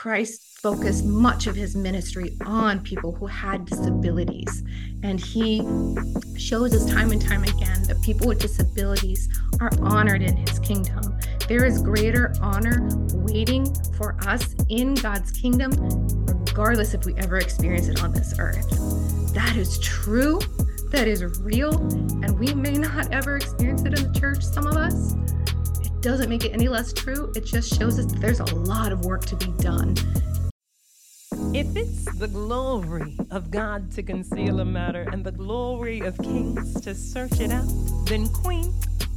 Christ focused much of his ministry on people who had disabilities. And he shows us time and time again that people with disabilities are honored in his kingdom. There is greater honor waiting for us in God's kingdom, regardless if we ever experience it on this earth. That is true. That is real. And we may not ever experience it in the church, some of us. It doesn't make it any less true. It just shows us that there's a lot of work to be done. If it's the glory of God to conceal a matter and the glory of kings to search it out, then Queen,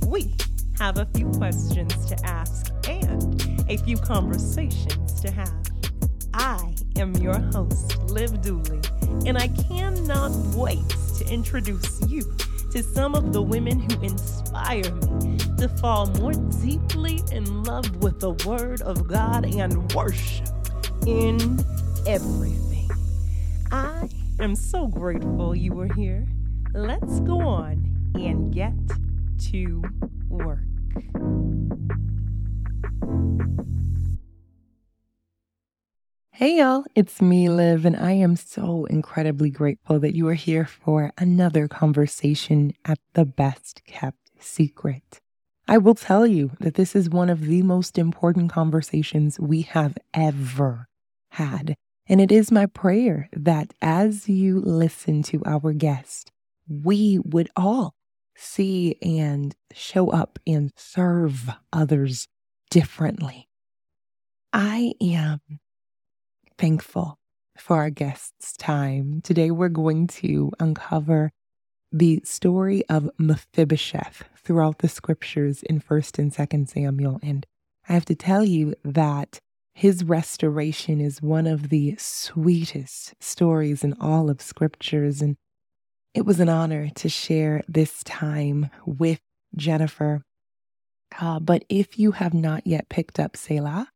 we have a few questions to ask and a few conversations to have. I am your host, Liv Dooley, and I cannot wait to introduce you to some of the women who inspire me to fall more deeply in love with the Word of God and worship in everything. I am so grateful you were here. Let's go on and get to work. Hey y'all, it's me, Liv, and I am so incredibly grateful that you are here for another conversation at The Best Kept Secret. I will tell you that this is one of the most important conversations we have ever had, and it is my prayer that as you listen to our guest, we would all see and show up and serve others differently. I am thankful for our guest's time. Today we're going to uncover the story of Mephibosheth throughout the scriptures in 1st and 2nd Samuel. And I have to tell you that his restoration is one of the sweetest stories in all of scriptures. And it was an honor to share this time with Jennifer. But if you have not yet picked up Selah,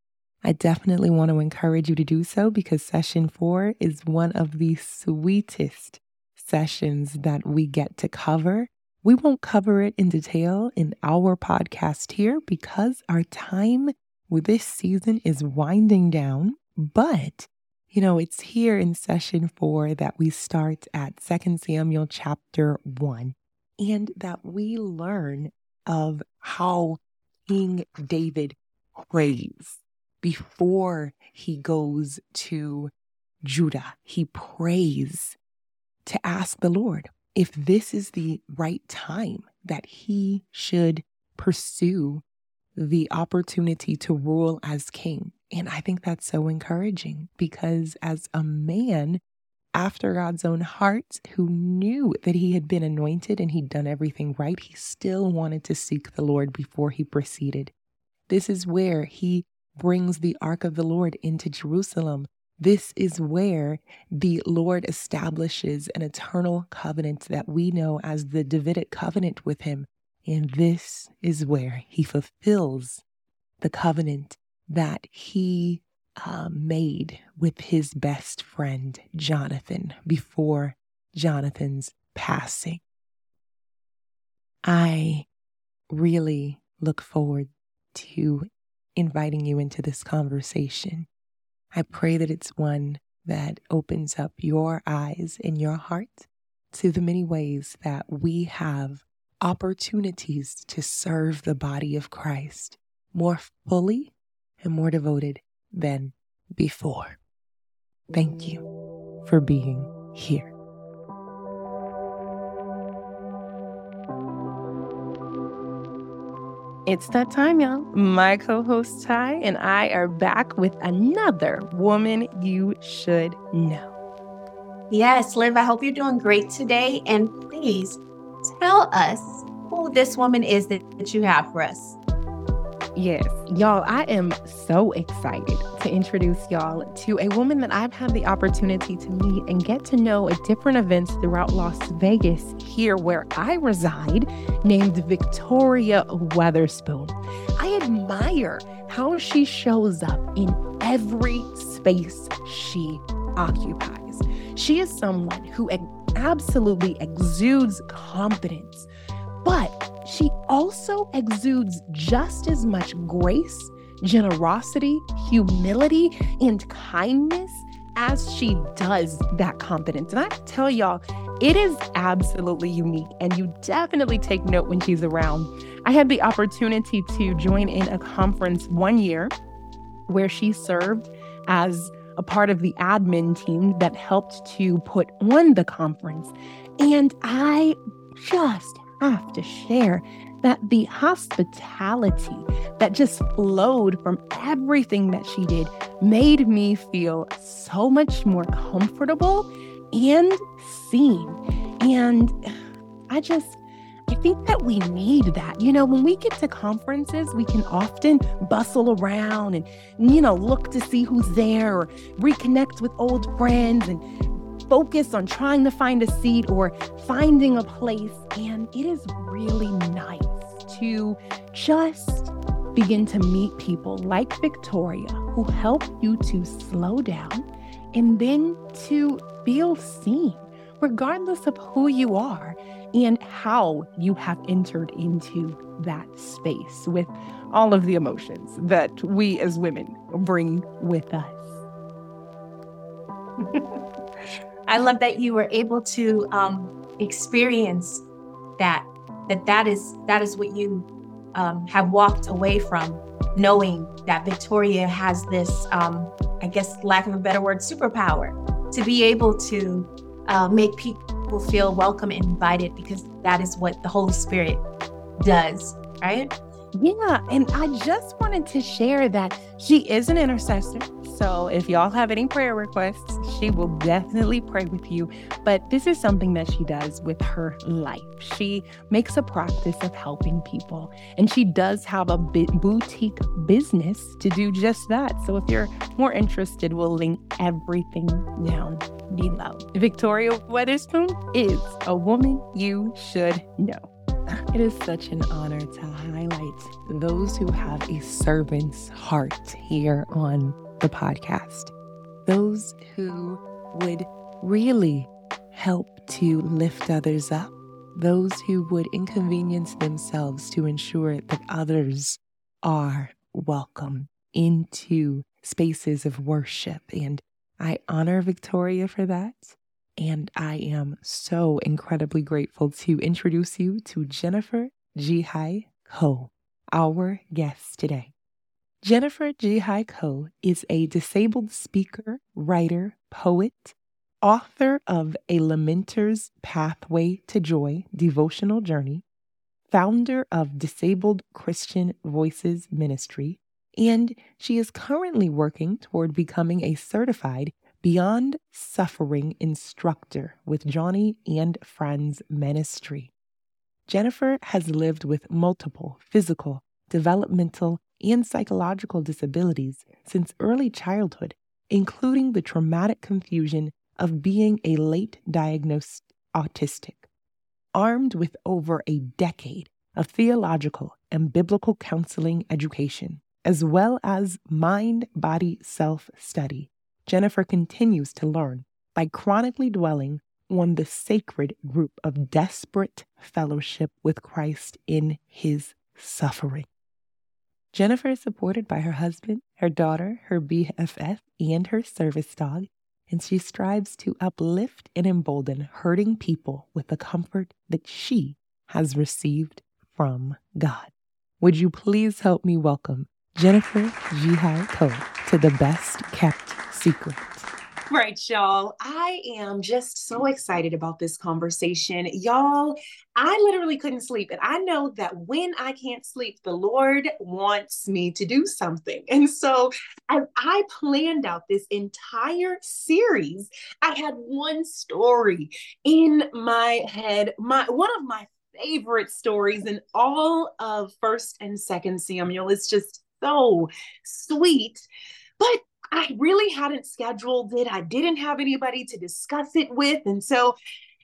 I definitely want to encourage you to do so, because session 4 is one of the sweetest sessions that we get to cover. We won't cover it in detail in our podcast here because our time with this season is winding down. But, you know, it's here in session 4 that we start at 2 Samuel chapter 1, and that we learn of how King David prays. Before he goes to Judah, he prays to ask the Lord if this is the right time that he should pursue the opportunity to rule as king. And I think that's so encouraging, because as a man after God's own heart who knew that he had been anointed and he'd done everything right, he still wanted to seek the Lord before he proceeded. This is where he brings the Ark of the Lord into Jerusalem. This is where the Lord establishes an eternal covenant that we know as the Davidic covenant with him. And this is where he fulfills the covenant that he made with his best friend, Jonathan, before Jonathan's passing. I really look forward to inviting you into this conversation. I pray that it's one that opens up your eyes and your heart to the many ways that we have opportunities to serve the body of Christ more fully and more devoted than before. Thank you for being here. It's that time, y'all. My co-host Ty and I are back with another woman you should know. Yes, Liv, I hope you're doing great today. And please tell us who this woman is that you have for us. Yes, y'all, I am so excited to introduce y'all to a woman that I've had the opportunity to meet and get to know at different events throughout Las Vegas, here where I reside, named Victoria Weatherspoon. I admire how she shows up in every space she occupies. She is someone who absolutely exudes confidence, but she also exudes just as much grace generosity, humility, and kindness as she does that competence. And I tell y'all, it is absolutely unique, and you definitely take note when she's around. I had the opportunity to join in a conference one year where she served as a part of the admin team that helped to put on the conference. And I just have to share that the hospitality that just flowed from everything that she did made me feel so much more comfortable and seen. And I think that we need that. You know, when we get to conferences, we can often bustle around and, you know, look to see who's there or reconnect with old friends and focus on trying to find a seat or finding a place. And it is really nice to just begin to meet people like Victoria who help you to slow down and then to feel seen, regardless of who you are and how you have entered into that space with all of the emotions that we as women bring with us. I love that you were able to experience that is what you have walked away from, knowing that Victoria has this, I guess, lack of a better word, superpower to be able to make people feel welcome and invited, because that is what the Holy Spirit does, right? Yeah, and I just wanted to share that she is an intercessor. So if y'all have any prayer requests, she will definitely pray with you. But this is something that she does with her life. She makes a practice of helping people, and she does have a boutique business to do just that. So if you're more interested, we'll link everything down below. Victoria Weatherspoon is a woman you should know. It is such an honor to highlight those who have a servant's heart here on the podcast. Those who would really help to lift others up. Those who would inconvenience themselves to ensure that others are welcome into spaces of worship. And I honor Victoria for that. And I am so incredibly grateful to introduce you to Jennifer Ji-Hye Ko, our guest today. Jennifer Ji-Hye Ko is a disabled speaker, writer, poet, author of A Lamenter's Pathway to Joy devotional journey, founder of Disabled Christian Voices Ministry, and she is currently working toward becoming a certified Beyond Suffering instructor with Johnny and Friends Ministry. Jennifer has lived with multiple physical, developmental, and psychological disabilities since early childhood, including the traumatic confusion of being a late diagnosed autistic. Armed with over a decade of theological and biblical counseling education, as well as mind-body self-study, Jennifer continues to learn by chronically dwelling on the sacred group of desperate fellowship with Christ in his suffering. Jennifer is supported by her husband, her daughter, her BFF, and her service dog, and she strives to uplift and embolden hurting people with the comfort that she has received from God. Would you please help me welcome Jennifer Ji-Hye Ko to The Best Kept Secret. Right, y'all. I am just so excited about this conversation. Y'all, I literally couldn't sleep. And I know that when I can't sleep, the Lord wants me to do something. And so as I planned out this entire series, I had one story in my head, one of my favorite stories in all of 1st and 2nd Samuel. It's just so sweet. But I really hadn't scheduled it. I didn't have anybody to discuss it with. And so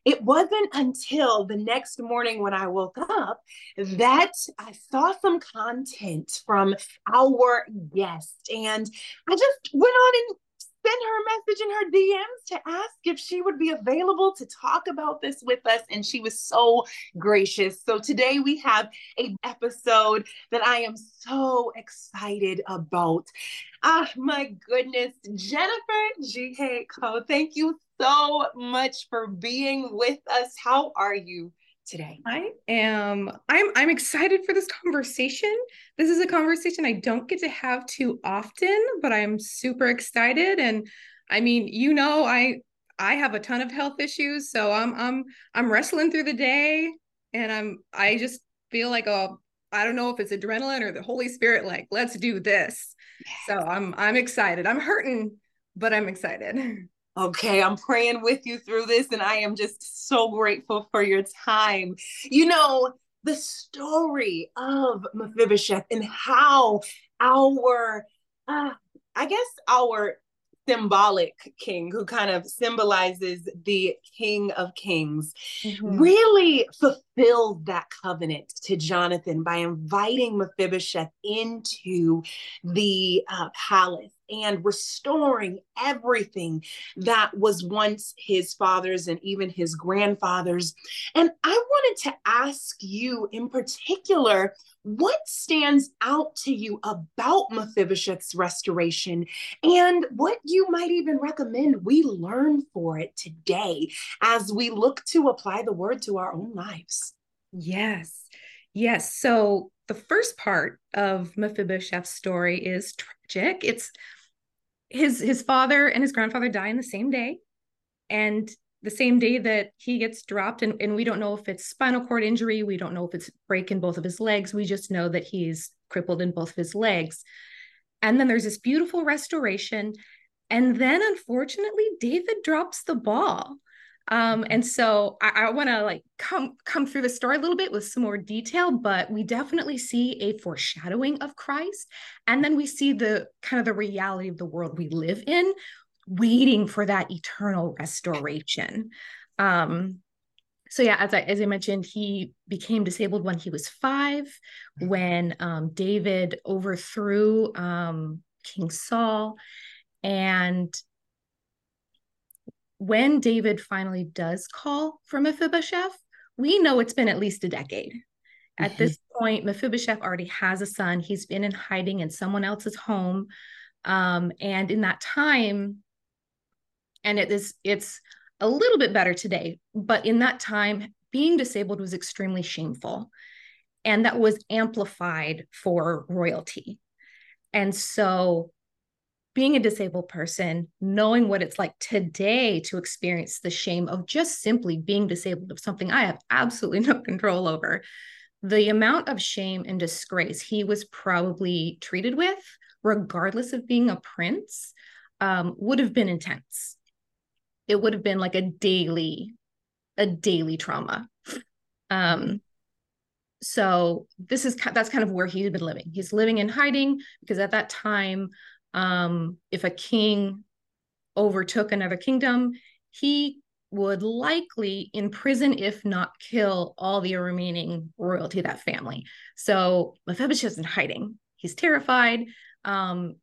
it wasn't until the next morning when I woke up that I saw some content from our guest. And I just went on and send her a message in her DMs to ask if she would be available to talk about this with us. And she was so gracious. So today we have an episode that I am so excited about. Ah, my goodness, Jennifer Ji-Hye Ko, thank you so much for being with us. How are you today? I'm excited for this conversation. This is a conversation I don't get to have too often, but I'm super excited. And I mean, you know, I have a ton of health issues, so I'm wrestling through the day, and I just feel like I don't know if it's adrenaline or the Holy Spirit, like, let's do this. Yes. So I'm excited. I'm hurting, but I'm excited. Okay, I'm praying with you through this, and I am just so grateful for your time. You know, the story of Mephibosheth and how our, our symbolic king, who kind of symbolizes the King of Kings, mm-hmm. really fulfilled that covenant to Jonathan by inviting Mephibosheth into the palace and restoring everything that was once his father's and even his grandfather's. And I wanted to ask you in particular, what stands out to you about Mephibosheth's restoration, and what you might even recommend we learn for it today as we look to apply the word to our own lives? Yes. So the first part of Mephibosheth's story is tragic. It's his father and his grandfather die in the same day, and the same day that he gets dropped, and we don't know if it's spinal cord injury, we don't know if it's break in both of his legs, we just know that he's crippled in both of his legs. And then there's this beautiful restoration, and then unfortunately David drops the ball. And so I want to like come through the story a little bit with some more detail, but we definitely see a foreshadowing of Christ. And then we see the kind of the reality of the world we live in, waiting for that eternal restoration. So yeah, as I mentioned, he became disabled when he was 5, when David overthrew King Saul. And when David finally does call for Mephibosheth, we know it's been at least a decade. At mm-hmm. this point, Mephibosheth already has a son. He's been in hiding in someone else's home. And in that time, and it's a little bit better today, but in that time, being disabled was extremely shameful. And that was amplified for royalty. And so being a disabled person, knowing what it's like today to experience the shame of just simply being disabled, of something I have absolutely no control over, the amount of shame and disgrace he was probably treated with, regardless of being a prince, would have been intense. It would have been like a daily trauma. So that's kind of where he had been living. He's living in hiding because at that time, if a king overtook another kingdom, he would likely imprison, if not kill, all the remaining royalty of that family. So Mephibosheth's in hiding. He's terrified.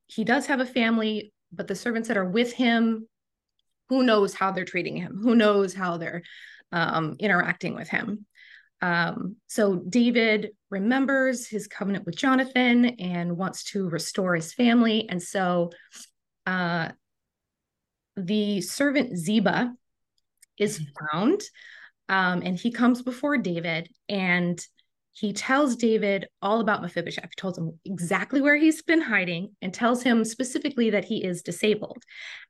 He does have a family, but the servants that are with him, who knows how they're treating him? Who knows how they're interacting with him? So David remembers his covenant with Jonathan and wants to restore his family. And so the servant Ziba is found, and he comes before David, and he tells David all about Mephibosheth. He tells him exactly where he's been hiding and tells him specifically that he is disabled.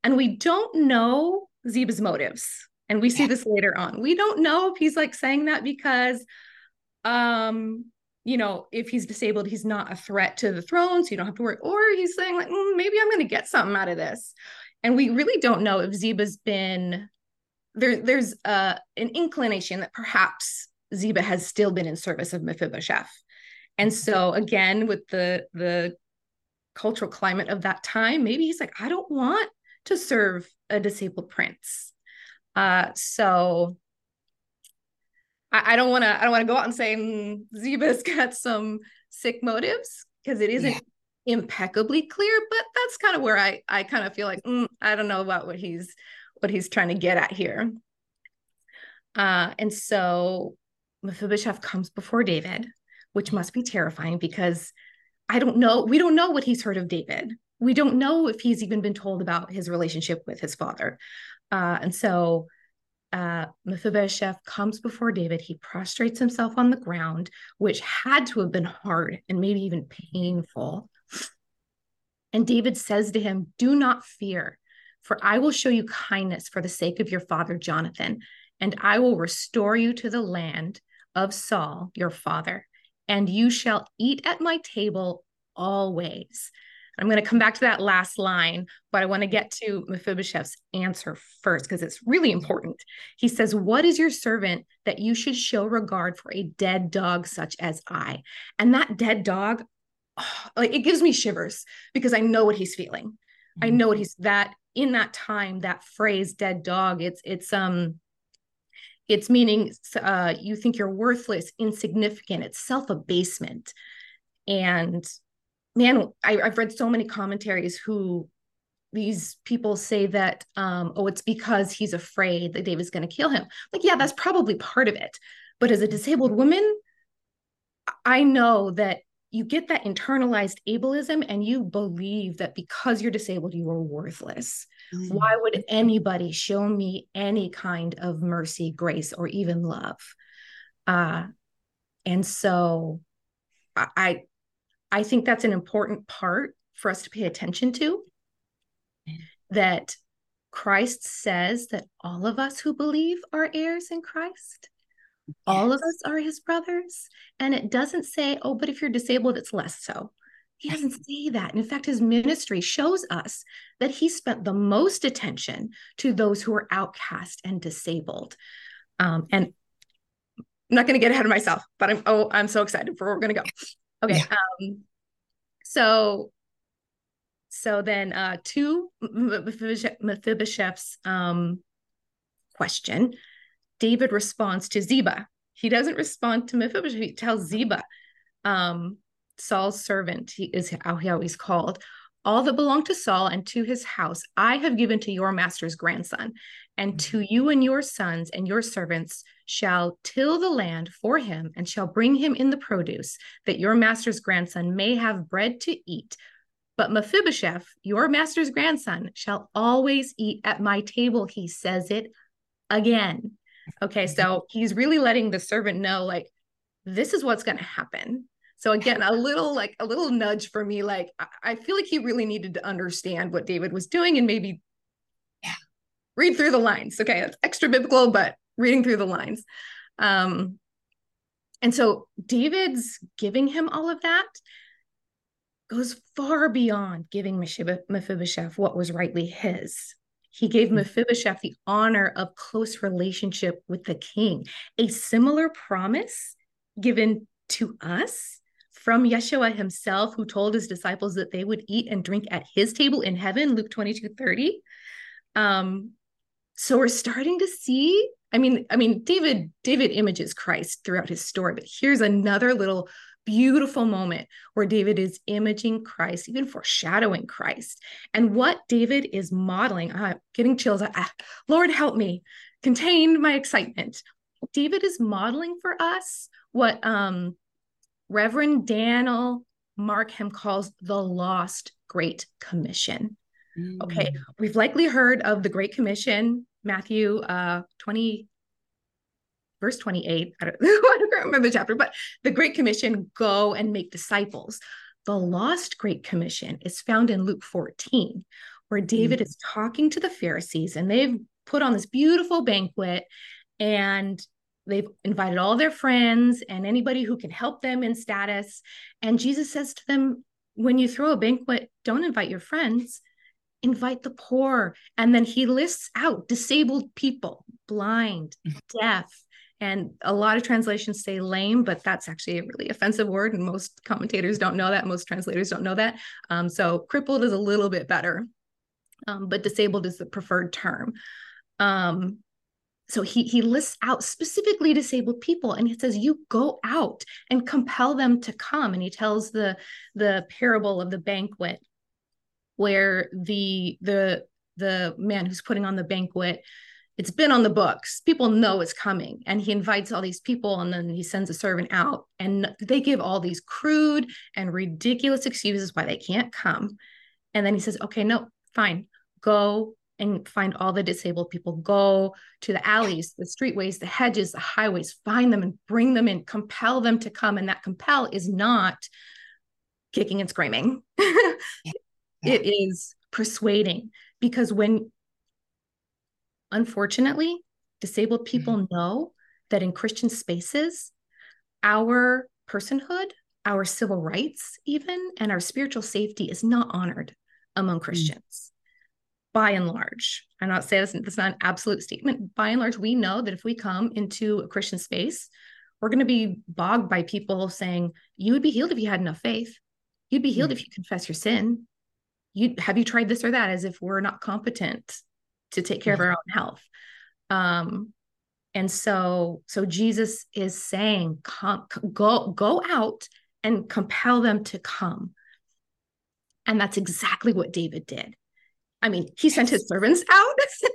And we don't know Ziba's motives. And we see this later on. We don't know if he's like saying that because, if he's disabled, he's not a threat to the throne, so you don't have to worry. Or he's saying like, maybe I'm going to get something out of this. And we really don't know if Ziba's been, there's an inclination that perhaps Ziba has still been in service of Mephibosheth. And so again, with the cultural climate of that time, maybe he's like, I don't want to serve a disabled prince. So I don't want to go out and say Ziba's got some sick motives, because it isn't impeccably clear, but that's kind of where I kind of feel like, I don't know about what he's trying to get at here. And so Mephibosheth comes before David, which must be terrifying because we don't know what he's heard of David. We don't know if he's even been told about his relationship with his father. And so Mephibosheth comes before David. He prostrates himself on the ground, which had to have been hard and maybe even painful. And David says to him, "Do not fear, for I will show you kindness for the sake of your father, Jonathan, and I will restore you to the land of Saul, your father, and you shall eat at my table always." I'm going to come back to that last line, but I want to get to Mephibosheth's answer first, because it's really important. He says, "What is your servant that you should show regard for a dead dog such as I?" And that dead dog, like, it gives me shivers because I know what he's feeling. Mm-hmm. I know what in that time, that phrase dead dog, it's meaning you think you're worthless, insignificant. It's self-abasement. And man, I've read so many commentaries who these people say that, it's because he's afraid that David's going to kill him. Like, yeah, that's probably part of it. But as a disabled woman, I know that you get that internalized ableism and you believe that because you're disabled, you are worthless. Mm-hmm. Why would anybody show me any kind of mercy, grace, or even love? And so I think that's an important part for us to pay attention to, that Christ says that all of us who believe are heirs in Christ. Yes. All of us are his brothers. And it doesn't say, oh, but if you're disabled, it's less so. He doesn't say that. And in fact, his ministry shows us that he spent the most attention to those who are outcast and disabled. And I'm not going to get ahead of myself, but I'm so excited for where we're going to go. Okay. Yeah. So then to Mephibosheth's question, David responds to Ziba. He doesn't respond to Mephibosheth. He tells Ziba, Saul's servant, he is how he always called, all that belonged to Saul and to his house, I have given to your master's grandson, and to you and your sons and your servants shall till the land for him and shall bring him in the produce that your master's grandson may have bread to eat. But Mephibosheth, your master's grandson, shall always eat at my table. He says it again. Okay. So he's really letting the servant know, like, this is what's going to happen. So again, a little nudge for me. Like, I feel like he really needed to understand what David was doing and maybe read through the lines. Okay. That's extra biblical, but reading through the lines. And so David's giving him all of that goes far beyond giving Mephibosheth what was rightly his. He gave Mephibosheth the honor of close relationship with the king, a similar promise given to us from Yeshua himself, who told his disciples that they would eat and drink at his table in heaven, Luke 22:30. So we're starting to see, I mean, David images Christ throughout his story, but here's another little beautiful moment where David is imaging Christ, even foreshadowing Christ. And what David is modeling, I'm getting chills. Lord, help me contain my excitement. David is modeling for us what, Reverend Daniel Markham calls the Lost Great Commission. Mm. Okay. We've likely heard of the Great Commission, Matthew 20, verse 28. I don't remember the chapter, but the Great Commission, go and make disciples. The Lost Great Commission is found in Luke 14, where David is talking to the Pharisees, and they've put on this beautiful banquet, and they've invited all their friends and anybody who can help them in status. And Jesus says to them, when you throw a banquet, don't invite your friends, invite the poor. And then he lists out disabled people, blind, deaf, and a lot of translations say lame, but that's actually a really offensive word. And most commentators don't know that. Most translators don't know that. So crippled is a little bit better, but disabled is the preferred term. So he lists out specifically disabled people, and he says, you go out and compel them to come. And he tells the parable of the banquet, where the man who's putting on the banquet, it's been on the books, people know it's coming, and he invites all these people, and then he sends a servant out, and they give all these crude and ridiculous excuses why they can't come. And then he says, okay, no, fine, go and find all the disabled people, go to the alleys, the streetways, the hedges, the highways, find them and bring them in, compel them to come. And that compel is not kicking and screaming. It is persuading, because when, unfortunately, disabled people know that in Christian spaces, our personhood, our civil rights even, and our spiritual safety is not honored among Christians. By and large, I'm not saying this, that's not an absolute statement. By and large, we know that if we come into a Christian space, we're going to be bogged by people saying, you would be healed if you had enough faith. You'd be healed if you confess your sin. Have you tried this or that, as if we're not competent to take care of our own health. And so Jesus is saying, go out and compel them to come. And that's exactly what David did. I mean, he sent his servants out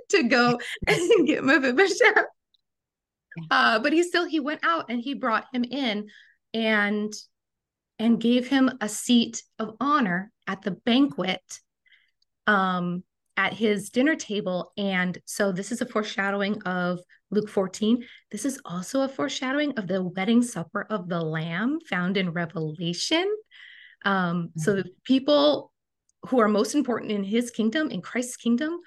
to go and get Mephibosheth. But he went out and he brought him in and gave him a seat of honor at the banquet, at his dinner table. And so this is a foreshadowing of Luke 14. This is also a foreshadowing of the wedding supper of the Lamb found in Revelation. So the people who are most important in his kingdom, in Christ's kingdom,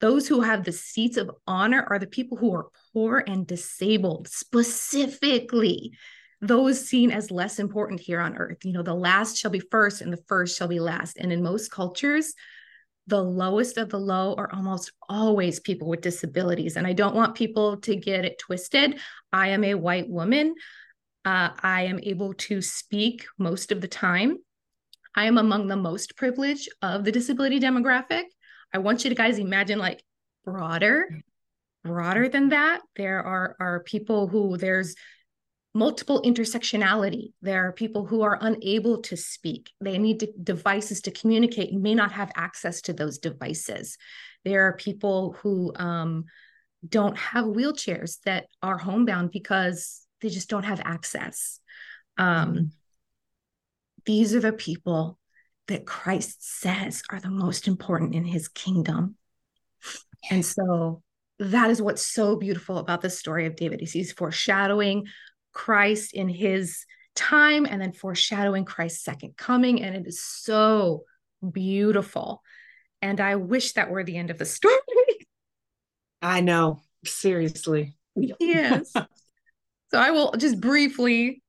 those who have the seats of honor are the people who are poor and disabled, specifically those seen as less important here on earth. You know, the last shall be first and the first shall be last. And in most cultures, the lowest of the low are almost always people with disabilities. And I don't want people to get it twisted. I am a white woman. I am able to speak most of the time. I am among the most privileged of the disability demographic. I want you to guys imagine, like, broader than that. There are people who, there's multiple intersectionality. There are people who are unable to speak. They need devices to communicate and may not have access to those devices. There are people who don't have wheelchairs, that are homebound because they just don't have access. These are the people that Christ says are the most important in his kingdom. And so that is what's so beautiful about the story of David, is he's foreshadowing Christ in his time and then foreshadowing Christ's second coming. And it is so beautiful. And I wish that were the end of the story. I know, seriously. Yes. So I will just briefly,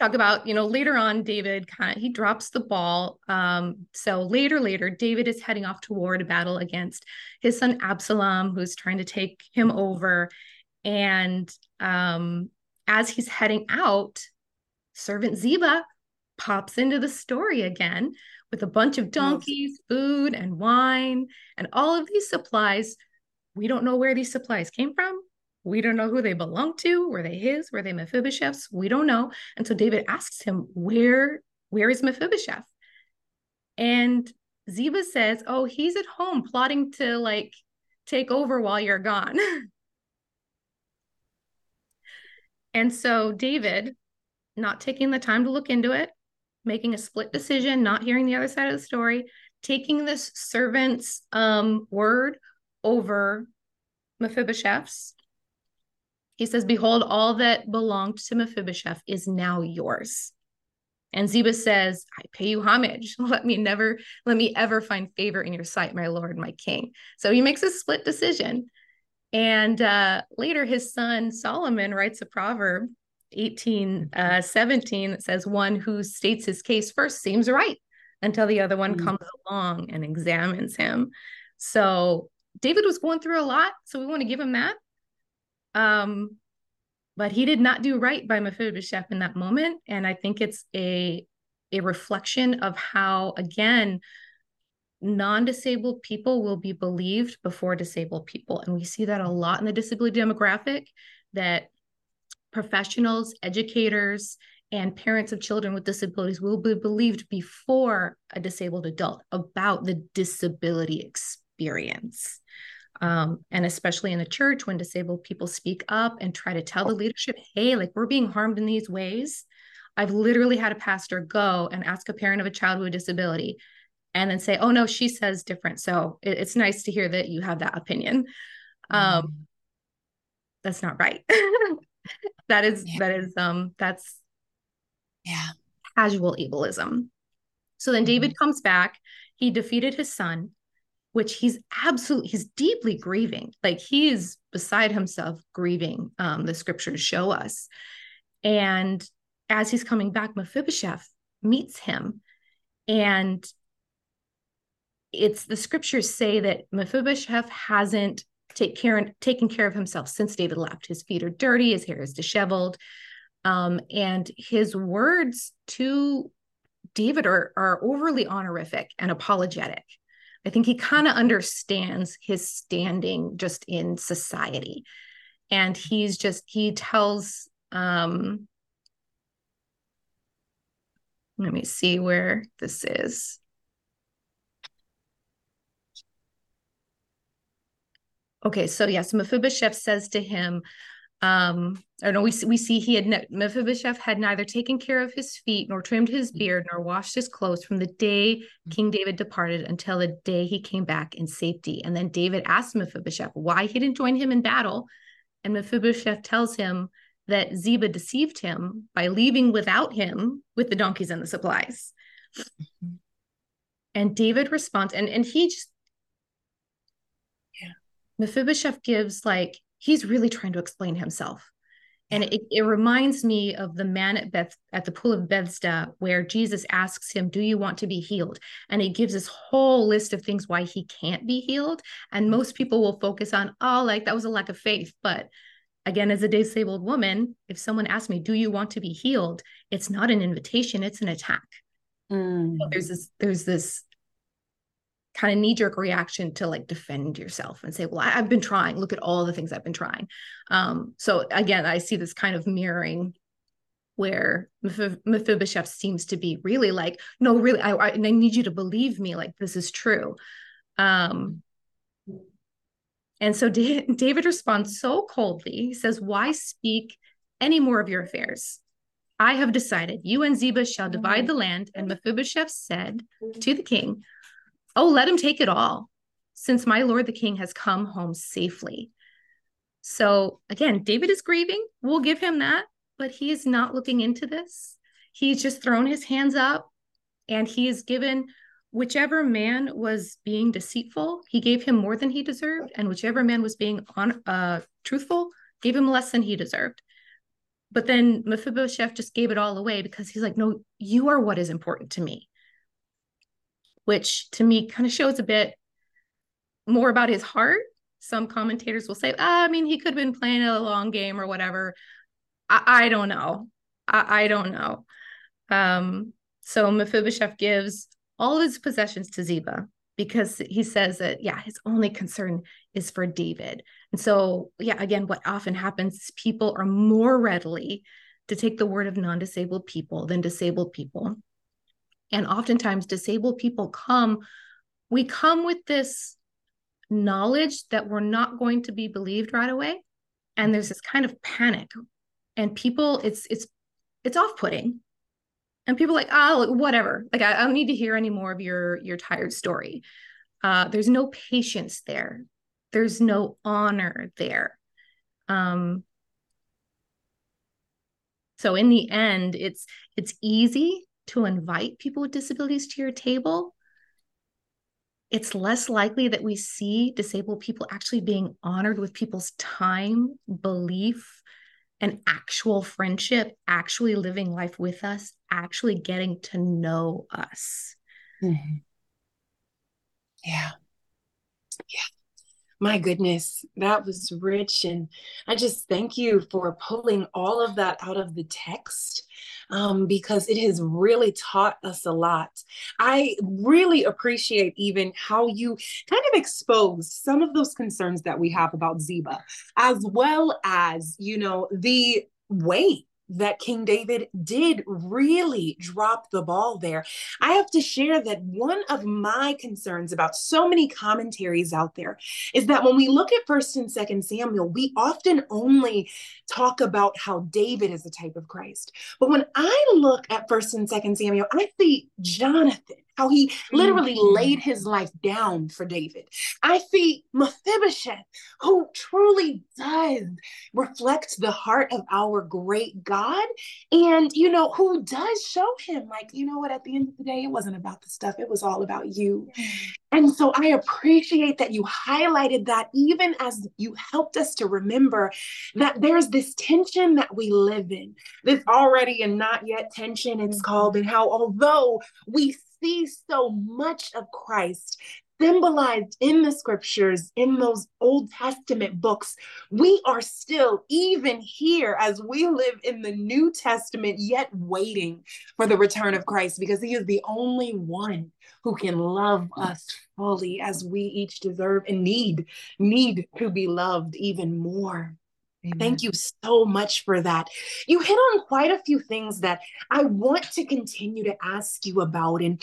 talk about, you know, later on, David he drops the ball. So later, David is heading off toward a battle against his son Absalom, who's trying to take him over. And as he's heading out, servant Ziba pops into the story again with a bunch of donkeys, food, and wine, and all of these supplies. We don't know where these supplies came from. We don't know who they belong to. Were they his? Were they Mephibosheth's? We don't know. And so David asks him, where is Mephibosheth? And Ziba says, oh, he's at home plotting to, like, take over while you're gone. And so David, not taking the time to look into it, making a split decision, not hearing the other side of the story, taking this servant's word over Mephibosheth's. He says, behold, all that belonged to Mephibosheth is now yours. And Ziba says, I pay you homage. Let me ever find favor in your sight, my Lord, my King. So he makes a split decision. And later his son Solomon writes a proverb, 18:17, that says, one who states his case first seems right until the other one comes along and examines him. So David was going through a lot. So we want to give him that. But he did not do right by Mephibosheth in that moment. And I think it's a reflection of how, again, non-disabled people will be believed before disabled people. And we see that a lot in the disability demographic, that professionals, educators, and parents of children with disabilities will be believed before a disabled adult about the disability experience. And especially in the church, when disabled people speak up and try to tell the leadership, hey, like, we're being harmed in these ways. I've literally had a pastor go and ask a parent of a child with a disability and then say, oh no, she says different. So it's nice to hear that you have that opinion. That's not right. That's casual ableism. So then David comes back, he defeated his son, which he's deeply grieving. Like, he is beside himself grieving. The scriptures show us. And as he's coming back, Mephibosheth meets him, and it's the scriptures say that Mephibosheth hasn't taken care of himself since David left. His feet are dirty, his hair is disheveled. And his words to David are overly honorific and apologetic. I think he kind of understands his standing just in society. And let me see where this is. Okay, so yes, Mephibosheth says to him, Mephibosheth had neither taken care of his feet, nor trimmed his beard, nor washed his clothes from the day King David departed until the day he came back in safety. And then David asked Mephibosheth why he didn't join him in battle. And Mephibosheth tells him that Ziba deceived him by leaving without him with the donkeys and the supplies. Mm-hmm. And David responds, Mephibosheth gives, like, he's really trying to explain himself. And it reminds me of the man at the pool of Bethesda, where Jesus asks him, do you want to be healed? And he gives this whole list of things why he can't be healed. And most people will focus on, that was a lack of faith. But again, as a disabled woman, if someone asks me, do you want to be healed? It's not an invitation, it's an attack. So there's this kind of knee-jerk reaction to, like, defend yourself and say, well, I've been trying, look at all the things I've been trying. So again, I see this kind of mirroring where Mephibosheth seems to be really like, no, really, I need you to believe me, like, this is true. And so David responds so coldly. He says, why speak any more of your affairs? I have decided you and Ziba shall divide the land. And Mephibosheth said to the king, oh, let him take it all, since my lord the king has come home safely. So again, David is grieving. We'll give him that, but he is not looking into this. He's just thrown his hands up, and he is given whichever man was being deceitful, he gave him more than he deserved, and whichever man was being truthful, gave him less than he deserved. But then Mephibosheth just gave it all away, because he's like, no, you are what is important to me. Which to me kind of shows a bit more about his heart. Some commentators will say, he could have been playing a long game or whatever. I don't know. I don't know. So Mephibosheth gives all of his possessions to Ziba, because he says that, his only concern is for David. And so, again, what often happens is people are more readily to take the word of non-disabled people than disabled people. And oftentimes disabled people come with this knowledge that we're not going to be believed right away. And there's this kind of panic, and people, it's off-putting, and people are like, whatever. Like, I don't need to hear any more of your tired story. There's no patience there. There's no honor there. So in the end, it's easy to invite people with disabilities to your table. It's less likely that we see disabled people actually being honored with people's time, belief, and actual friendship, actually living life with us, actually getting to know us. Mm-hmm. Yeah. My goodness, that was rich. And I just thank you for pulling all of that out of the text. because it has really taught us a lot. I really appreciate even how you kind of exposed some of those concerns that we have about Ziba, as well as, you know, the way that King David did really drop the ball there. I have to share that one of my concerns about so many commentaries out there is that when we look at 1st and 2nd Samuel, we often only talk about how David is a type of Christ. But when I look at 1st and 2nd Samuel, I see Jonathan, how he literally laid his life down for David. I see Mephibosheth, who truly does reflect the heart of our great God, and, you know, who does show him, like, you know what, at the end of the day, it wasn't about the stuff. It was all about you. And so I appreciate that you highlighted that, even as you helped us to remember that there's this tension that we live in, this already and not yet tension, it's called, and how although we see so much of Christ symbolized in the scriptures, in those Old Testament books, we are still, even here as we live in the New Testament, yet waiting for the return of Christ, because he is the only one who can love us fully as we each deserve and need to be loved even more. Amen. Thank you so much for that. You hit on quite a few things that I want to continue to ask you about. And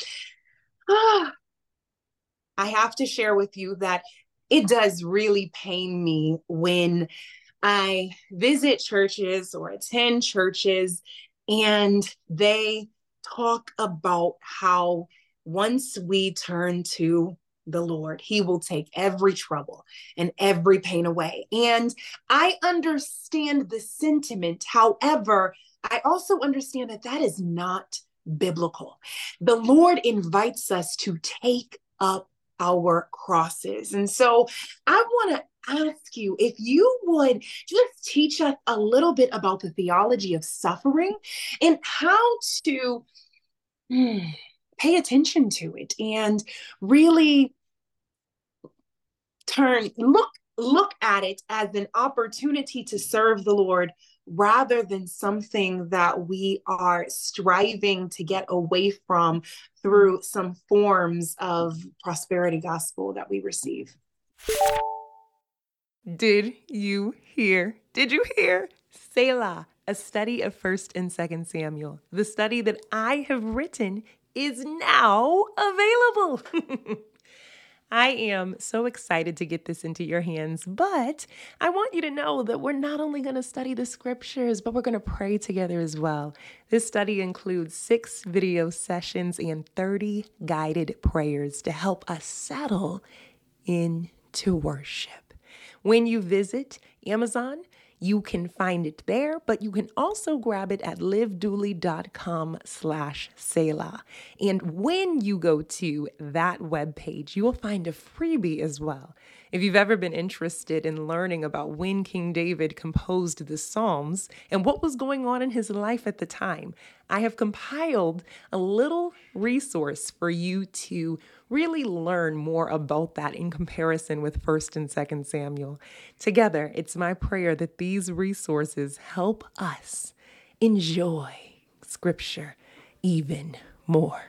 I have to share with you that it does really pain me when I visit churches or attend churches and they talk about how once we turn to the Lord, he will take every trouble and every pain away. And I understand the sentiment. However, I also understand that that is not biblical. The Lord invites us to take up our crosses. And so I want to ask you if you would just teach us a little bit about the theology of suffering and how to pay attention to it and really look at it as an opportunity to serve the Lord rather than something that we are striving to get away from through some forms of prosperity gospel that we receive. Did you hear? Selah, a study of 1st and 2nd Samuel, the study that I have written is now available. I am so excited to get this into your hands, but I want you to know that we're not only going to study the scriptures, but we're going to pray together as well. This study includes 6 video sessions and 30 guided prayers to help us settle into worship. When you visit Amazon, you can find it there, but you can also grab it at livdooley.com/Selah. And when you go to that webpage, you will find a freebie as well. If you've ever been interested in learning about when King David composed the Psalms and what was going on in his life at the time, I have compiled a little resource for you to really learn more about that in comparison with 1st and 2nd Samuel. Together, it's my prayer that these resources help us enjoy scripture even more.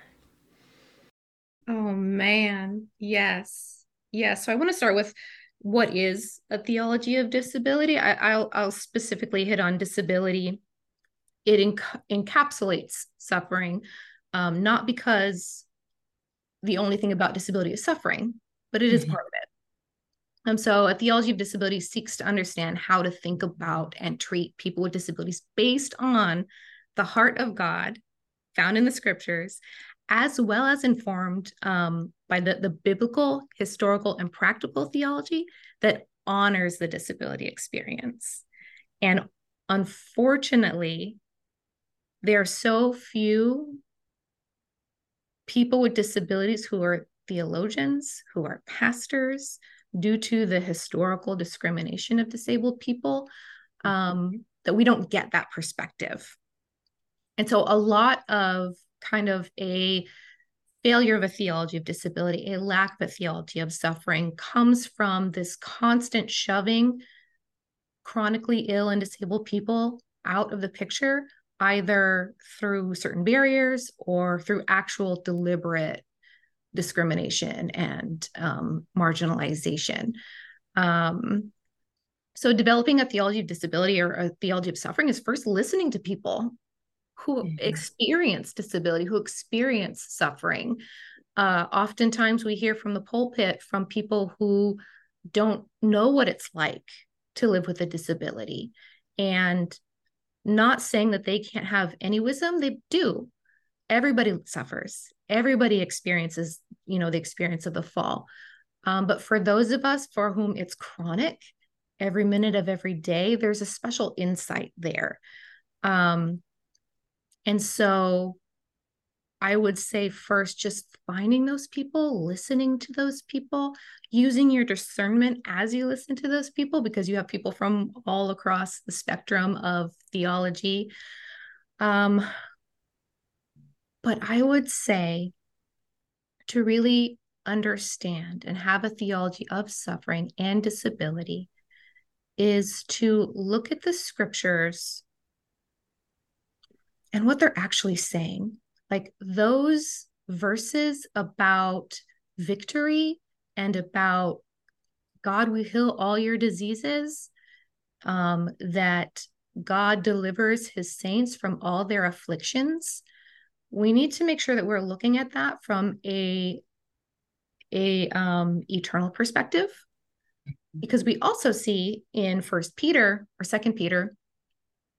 Oh, man. Yes. Yes. So I want to start with what is a theology of disability. I'll specifically hit on disability. It encapsulates suffering, not because the only thing about disability is suffering, but it is part of it. So a theology of disability seeks to understand how to think about and treat people with disabilities based on the heart of God found in the scriptures, as well as informed by the biblical, historical, and practical theology that honors the disability experience. And unfortunately, there are so few people with disabilities who are theologians, who are pastors, due to the historical discrimination of disabled people, that we don't get that perspective. And so a lot of kind of a failure of a theology of disability, a lack of a theology of suffering, comes from this constant shoving chronically ill and disabled people out of the picture either through certain barriers or through actual deliberate discrimination and marginalization. So developing a theology of disability or a theology of suffering is first listening to people who experience disability, who experience suffering. Oftentimes we hear from the pulpit from people who don't know what it's like to live with a disability, and not saying that they can't have any wisdom. They do. Everybody suffers. Everybody experiences, you know, the experience of the fall. But for those of us for whom it's chronic, every minute of every day, there's a special insight there. And so I would say first, just finding those people, listening to those people, using your discernment as you listen to those people, because you have people from all across the spectrum of theology. But I would say to really understand and have a theology of suffering and disability is to look at the scriptures and what they're actually saying. Like those verses about victory and about God will heal all your diseases, that God delivers his saints from all their afflictions. We need to make sure that we're looking at that from a eternal perspective, because we also see in 1 Peter or 2 Peter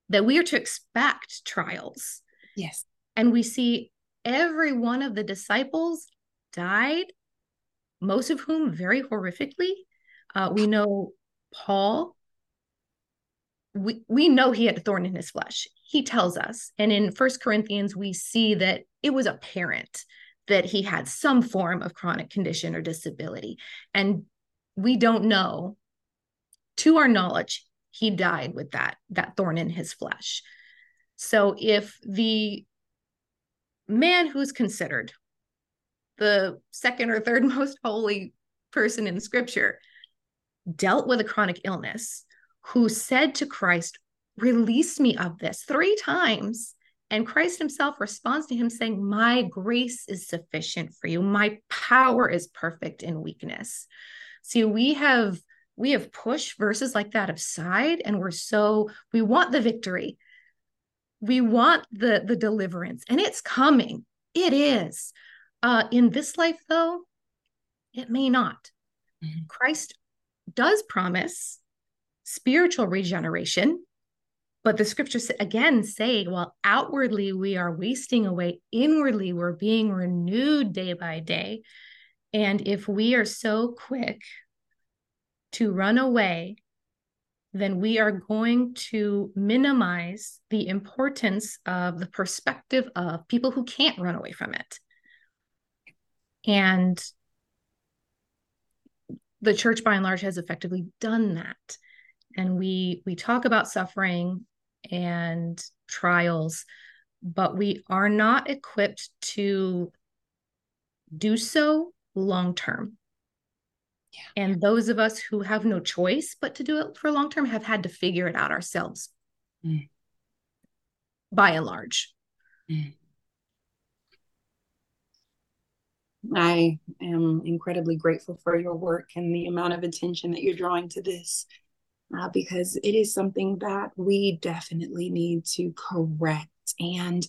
that we are to expect trials. Yes. And we see every one of the disciples died, most of whom very horrifically. We know Paul, we know he had a thorn in his flesh. He tells us. And in 1 Corinthians, we see that it was apparent that he had some form of chronic condition or disability. And we don't know, to our knowledge, he died with that thorn in his flesh. So if the man who's considered the second or third most holy person in scripture dealt with a chronic illness, who said to Christ, release me of this 3 times. And Christ himself responds to him saying, my grace is sufficient for you. My power is perfect in weakness. See, we have pushed verses like that aside, and we want the victory. We want the deliverance, and it's coming. It is. In this life, though, it may not. Mm-hmm. Christ does promise spiritual regeneration, but the scriptures again say, while outwardly we are wasting away, inwardly we're being renewed day by day. And if we are so quick to run away, then we are going to minimize the importance of the perspective of people who can't run away from it. And the church, by and large, has effectively done that. And we talk about suffering and trials, but we are not equipped to do so long-term. Yeah. And those of us who have no choice but to do it for long term have had to figure it out ourselves, by and large. I am incredibly grateful for your work and the amount of attention that you're drawing to this, because it is something that we definitely need to correct. And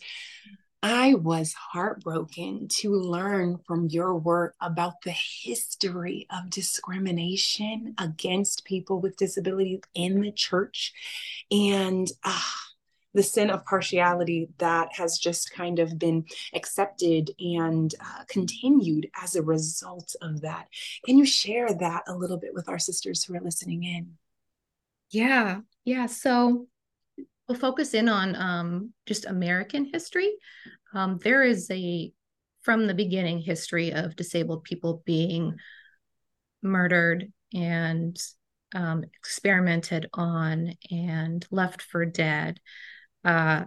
I was heartbroken to learn from your work about the history of discrimination against people with disabilities in the church, and the sin of partiality that has just kind of been accepted and continued as a result of that. Can you share that a little bit with our sisters who are listening in? Yeah. So we'll focus in on just American history. There is from the beginning, history of disabled people being murdered and experimented on and left for dead by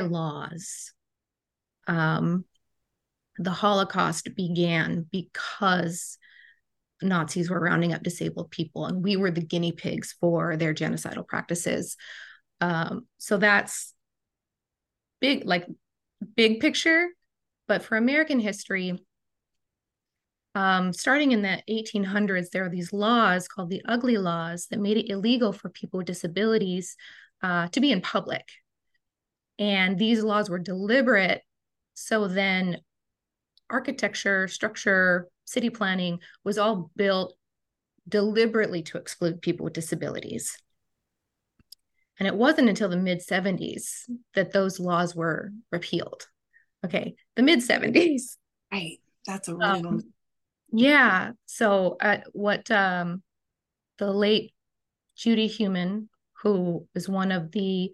laws. The Holocaust began because Nazis were rounding up disabled people, and we were the guinea pigs for their genocidal practices. So that's big, like big picture, but for American history, starting in the 1800s, there are these laws called the Ugly Laws that made it illegal for people with disabilities to be in public. And these laws were deliberate. So then architecture, structure, city planning was all built deliberately to exclude people with disabilities. And it wasn't until the mid-70s that those laws were repealed. Okay, the mid-70s. Right, that's a really long time. Yeah, so what the late Judy Heumann, who is one of the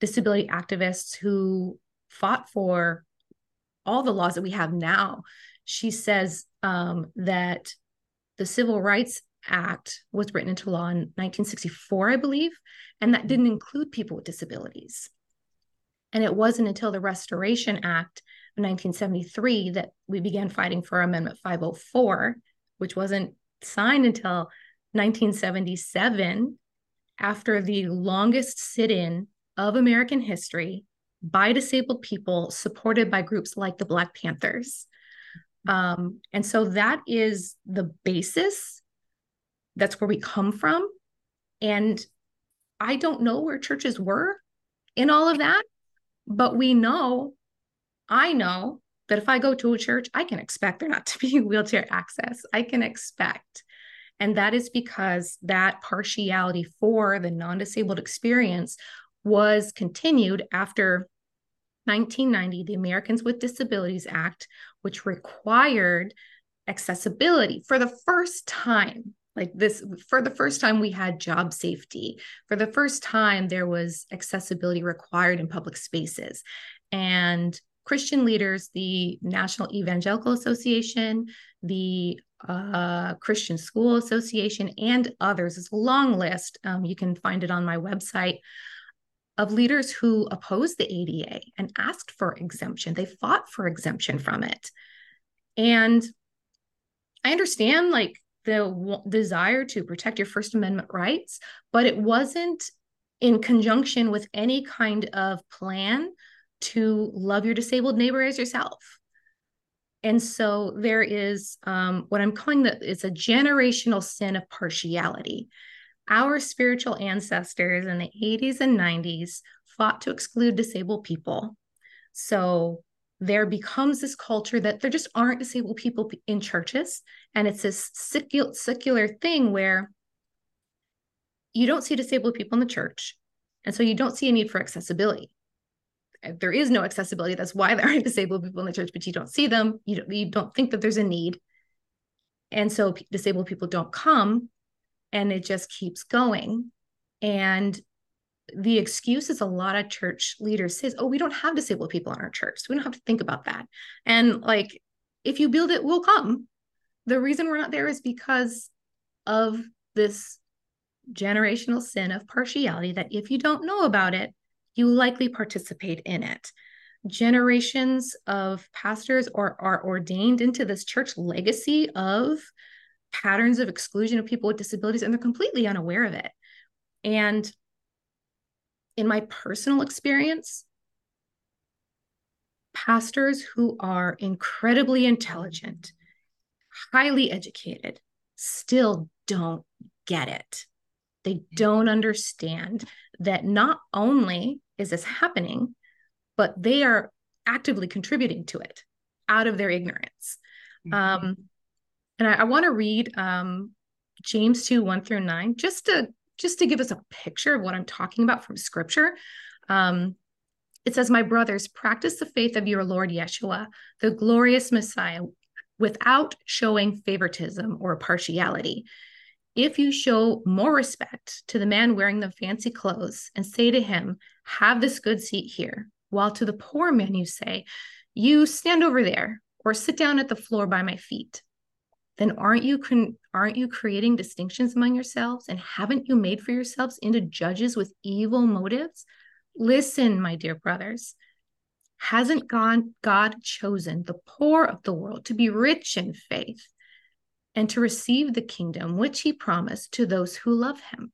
disability activists who fought for all the laws that we have now, she says that the Civil Rights Act was written into law in 1964, I believe, and that didn't include people with disabilities. And it wasn't until the Restoration Act of 1973 that we began fighting for Amendment 504, which wasn't signed until 1977, after the longest sit-in of American history by disabled people, supported by groups like the Black Panthers. And so that is the basis. That's where we come from. And I don't know where churches were in all of that, but we know, I know that if I go to a church, I can expect there not to be wheelchair access. I can expect. And that is because that partiality for the non-disabled experience was continued after 1990, the Americans with Disabilities Act, which required accessibility for the first time. Like this, for the first time, we had job safety. For the first time, there was accessibility required in public spaces. And Christian leaders, the National Evangelical Association, the Christian School Association, and others, it's a long list. You can find it on my website, of leaders who opposed the ADA and asked for exemption. They fought for exemption from it. And I understand like the desire to protect your First Amendment rights, but it wasn't in conjunction with any kind of plan to love your disabled neighbor as yourself. And so there is what I'm calling it's a generational sin of partiality. Our spiritual ancestors in the 80s and 90s fought to exclude disabled people. So there becomes this culture that there just aren't disabled people in churches. And it's this secular thing where you don't see disabled people in the church. And so you don't see a need for accessibility. There is no accessibility. That's why there aren't disabled people in the church, but you don't see them. You don't think that there's a need. And so disabled people don't come. And it just keeps going. And the excuse is a lot of church leaders says, oh, we don't have disabled people in our church, so we don't have to think about that. And like, if you build it, we'll come. The reason we're not there is because of this generational sin of partiality that if you don't know about it, you likely participate in it. Generations of pastors are ordained into this church legacy of patterns of exclusion of people with disabilities, and they're completely unaware of it. And in my personal experience, pastors who are incredibly intelligent, highly educated, still don't get it. They don't understand that not only is this happening, but they are actively contributing to it out of their ignorance. And I want to read James 2:1-9, just to give us a picture of what I'm talking about from scripture. It says, my brothers, practice the faith of your Lord Yeshua, the glorious Messiah, without showing favoritism or partiality. If you show more respect to the man wearing the fancy clothes and say to him, have this good seat here, while to the poor man you say, you stand over there or sit down at the floor by my feet, then aren't you creating distinctions among yourselves? And haven't you made for yourselves into judges with evil motives? Listen, my dear brothers, hasn't God chosen the poor of the world to be rich in faith and to receive the kingdom which he promised to those who love him?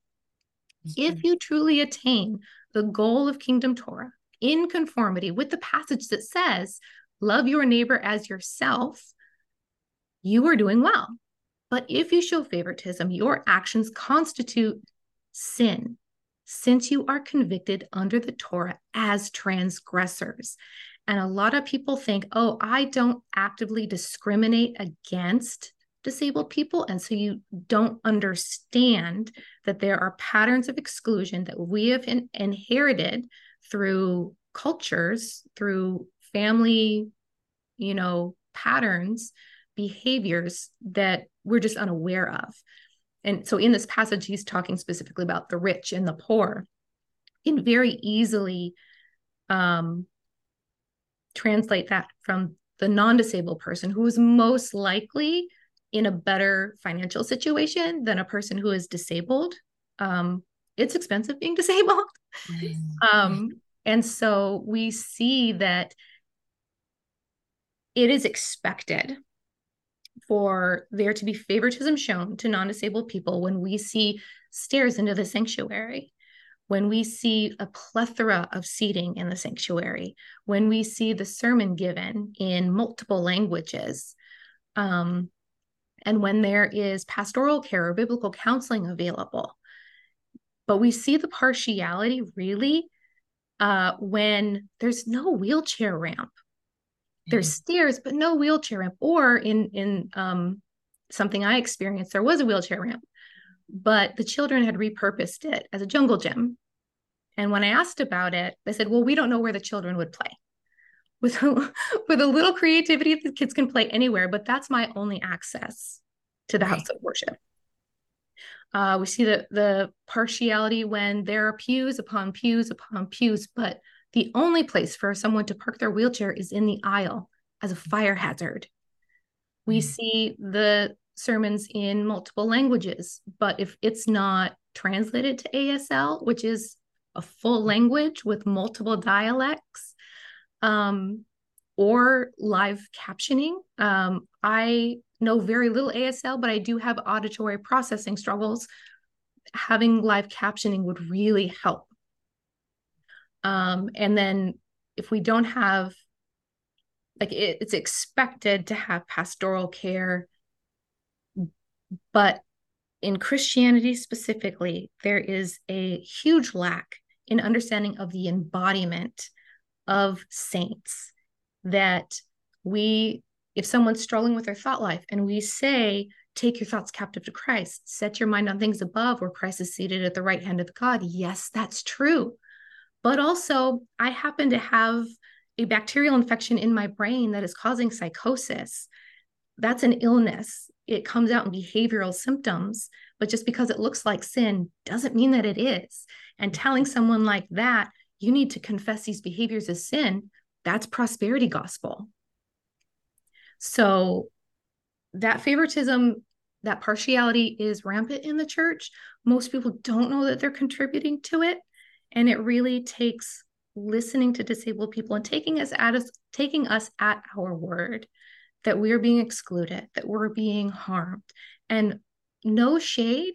Mm-hmm. If you truly attain the goal of Kingdom Torah, in conformity with the passage that says, love your neighbor as yourself, you are doing well. But if you show favoritism, your actions constitute sin, since you are convicted under the Torah as transgressors. And a lot of people think, oh, I don't actively discriminate against disabled people. And so you don't understand that there are patterns of exclusion that we have inherited through cultures, through family, patterns, behaviors that we're just unaware of. And so in this passage, he's talking specifically about the rich and the poor can very easily translate that from the non-disabled person who is most likely in a better financial situation than a person who is disabled. It's expensive being disabled. And so we see that it is expected for there to be favoritism shown to non-disabled people when we see stairs into the sanctuary, when we see a plethora of seating in the sanctuary, when we see the sermon given in multiple languages, and when there is pastoral care or biblical counseling available. But we see the partiality really when there's no wheelchair ramp. There's stairs, but no wheelchair ramp. Or in something I experienced, there was a wheelchair ramp, but the children had repurposed it as a jungle gym. And when I asked about it, they said, well, we don't know where the children would play. With a little creativity, the kids can play anywhere, but that's my only access to the house of worship. We see the partiality when there are pews upon pews upon pews, but the only place for someone to park their wheelchair is in the aisle as a fire hazard. We see the sermons in multiple languages, but if it's not translated to ASL, which is a full language with multiple dialects, or live captioning, I know very little ASL, but I do have auditory processing struggles. Having live captioning would really help. And then if we don't have, it's expected to have pastoral care, but in Christianity specifically, there is a huge lack in understanding of the embodiment of saints, that if someone's struggling with their thought life and we say, take your thoughts captive to Christ, set your mind on things above where Christ is seated at the right hand of God. Yes, that's true. But also, I happen to have a bacterial infection in my brain that is causing psychosis. That's an illness. It comes out in behavioral symptoms, but just because it looks like sin doesn't mean that it is. And telling someone like that, you need to confess these behaviors as sin, that's prosperity gospel. So that favoritism, that partiality is rampant in the church. Most people don't know that they're contributing to it. And it really takes listening to disabled people and taking us at our word, that we're being excluded, that we're being harmed. And no shade,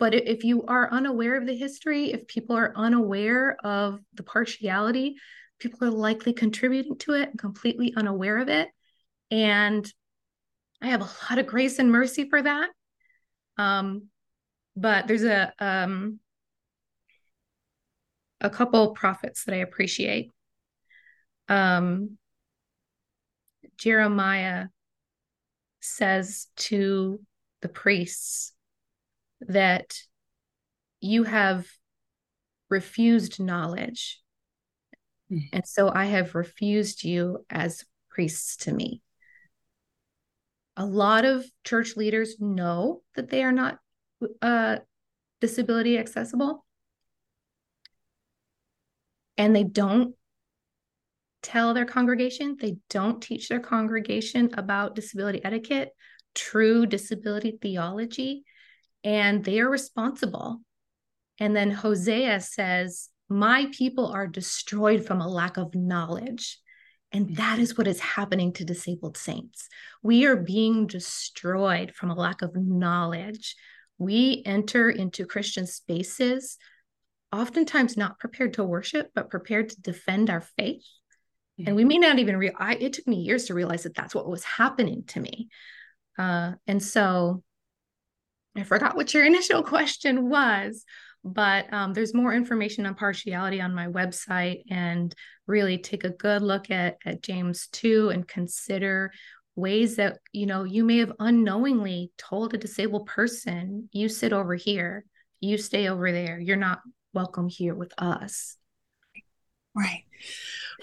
but if you are unaware of the history, if people are unaware of the partiality, people are likely contributing to it and completely unaware of it. And I have a lot of grace and mercy for that. But there's a couple prophets that I appreciate. Jeremiah says to the priests that you have refused knowledge. And so I have refused you as priests to me. A lot of church leaders know that they are not disability accessible, and they don't tell their congregation, they don't teach their congregation about disability etiquette, true disability theology, and they are responsible. And then Hosea says, my people are destroyed from a lack of knowledge. And that is what is happening to disabled saints. We are being destroyed from a lack of knowledge. We enter into Christian spaces oftentimes not prepared to worship, but prepared to defend our faith. Yeah. And we may not even realize, it took me years to realize that that's what was happening to me. And so I forgot what your initial question was, but there's more information on partiality on my website, and really take a good look at James 2 and consider ways that, you know, you may have unknowingly told a disabled person, you sit over here, you stay over there, you're not welcome here with us. Right.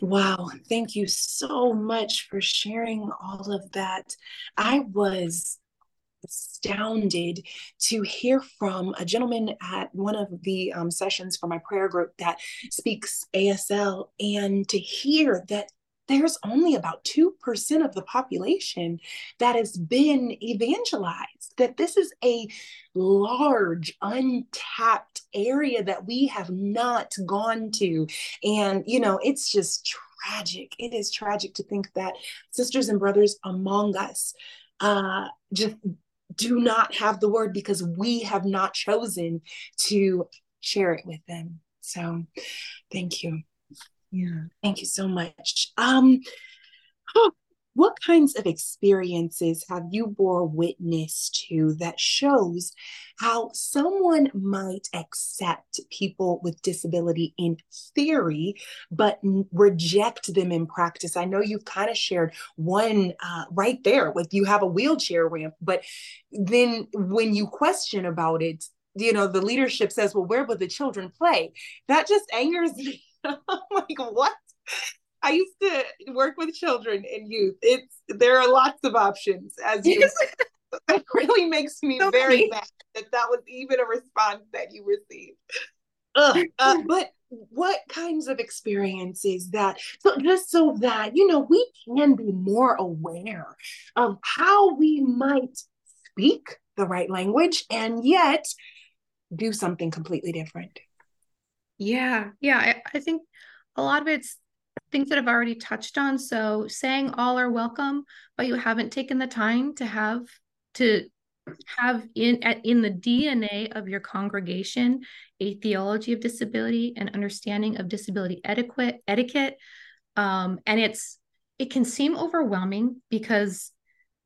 Wow. Thank you so much for sharing all of that. I was astounded to hear from a gentleman at one of the sessions for my prayer group that speaks ASL, and to hear that there's only about 2% of the population that has been evangelized, that this is a large untapped area that we have not gone to. And, you know, it's just tragic. It is tragic to think that sisters and brothers among us just do not have the word because we have not chosen to share it with them. So thank you. Yeah. Thank you so much. What kinds of experiences have you bore witness to that shows how someone might accept people with disability in theory, but reject them in practice? I know you've kind of shared one right there with you have a wheelchair ramp, but then when you question about it, you know, the leadership says, well, where will the children play? That just angers me. I'm like, what? I used to work with children and youth. There are lots of options, as you it really makes me so very mad that that was even a response that you received. But what kinds of experiences that, so just so that, you know, we can be more aware of how we might speak the right language and yet do something completely different. Yeah. I think a lot of it's things that I've already touched on. So saying all are welcome, but you haven't taken the time to have in the DNA of your congregation, a theology of disability and understanding of disability etiquette. And it can seem overwhelming because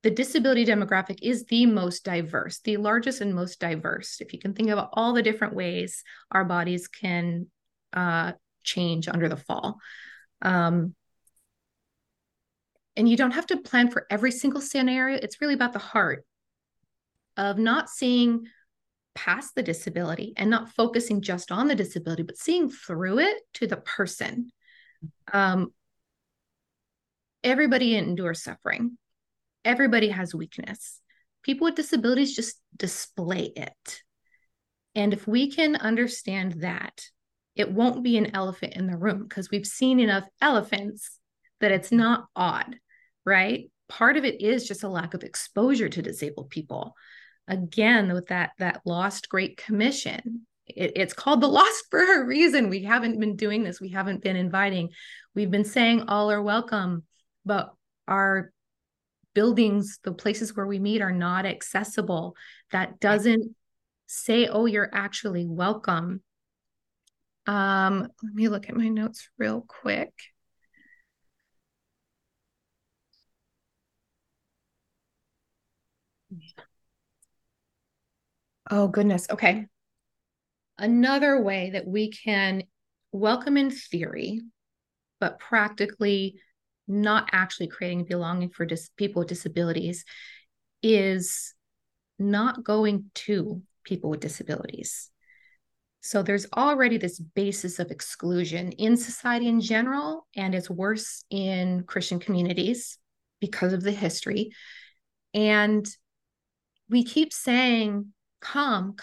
the disability demographic is the most diverse, the largest and most diverse. If you can think about all the different ways our bodies can change under the fall. And you don't have to plan for every single scenario. It's really about the heart of not seeing past the disability and not focusing just on the disability, but seeing through it to the person. Everybody endures suffering. Everybody has weakness. People with disabilities just display it. And if we can understand that, it won't be an elephant in the room because we've seen enough elephants that it's not odd, right? Part of it is just a lack of exposure to disabled people. Again, with that lost Great Commission, it's called the lost for a reason. We haven't been doing this. We haven't been inviting. We've been saying all are welcome, but our buildings, the places where we meet, are not accessible. That doesn't say, oh, you're actually welcome. Let me look at my notes real quick. Oh, goodness. Okay. Another way that we can welcome in theory, but practically not actually creating belonging for people with disabilities, is not going to people with disabilities. So there's already this basis of exclusion in society in general, and it's worse in Christian communities because of the history. And we keep saying, come,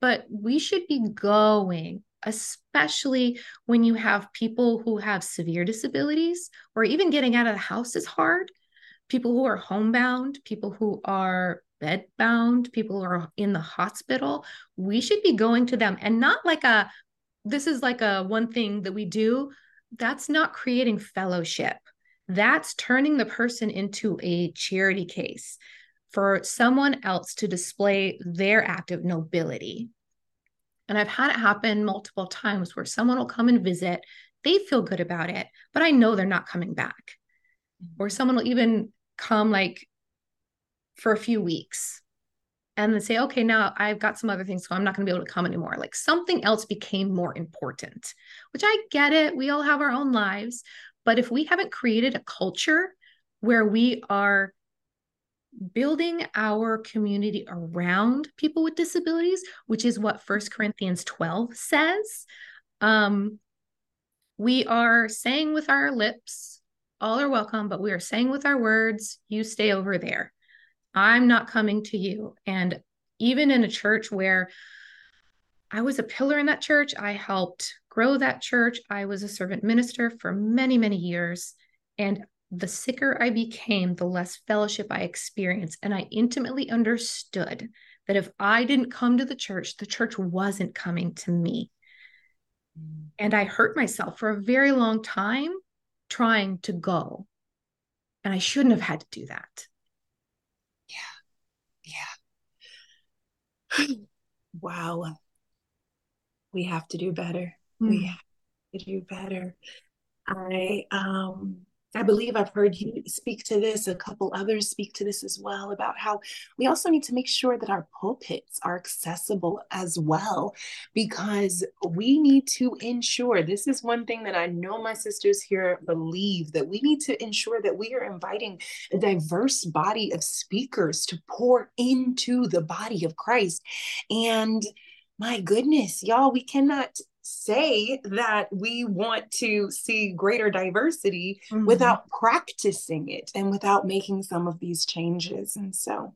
but we should be going, especially when you have people who have severe disabilities, or even getting out of the house is hard. People who are homebound, people who are bedbound, people who are in the hospital, we should be going to them, and not like this is like a one thing that we do. That's not creating fellowship. That's turning the person into a charity case for someone else to display their act of nobility. And I've had it happen multiple times where someone will come and visit, they feel good about it, but I know they're not coming back. Or someone will even come like for a few weeks and then say, okay, now I've got some other things, so I'm not going to be able to come anymore. Like something else became more important, which I get it. We all have our own lives. But if we haven't created a culture where we are building our community around people with disabilities, which is what 1 Corinthians 12 says, we are saying with our lips, all are welcome, but we are saying with our words, you stay over there. I'm not coming to you. And even in a church where I was a pillar in that church, I helped grow that church. I was a servant minister for many, many years. And the sicker I became, the less fellowship I experienced. And I intimately understood that if I didn't come to the church wasn't coming to me. And I hurt myself for a very long time trying to go. And I shouldn't have had to do that. Yeah. Wow. We have to do better. We have to do better. I believe I've heard you speak to this, a couple others speak to this as well, about how we also need to make sure that our pulpits are accessible as well, because we need to ensure, this is one thing that I know my sisters here believe, that we need to ensure that we are inviting a diverse body of speakers to pour into the body of Christ. And my goodness, y'all, we cannot say that we want to see greater diversity without practicing it and without making some of these changes. And so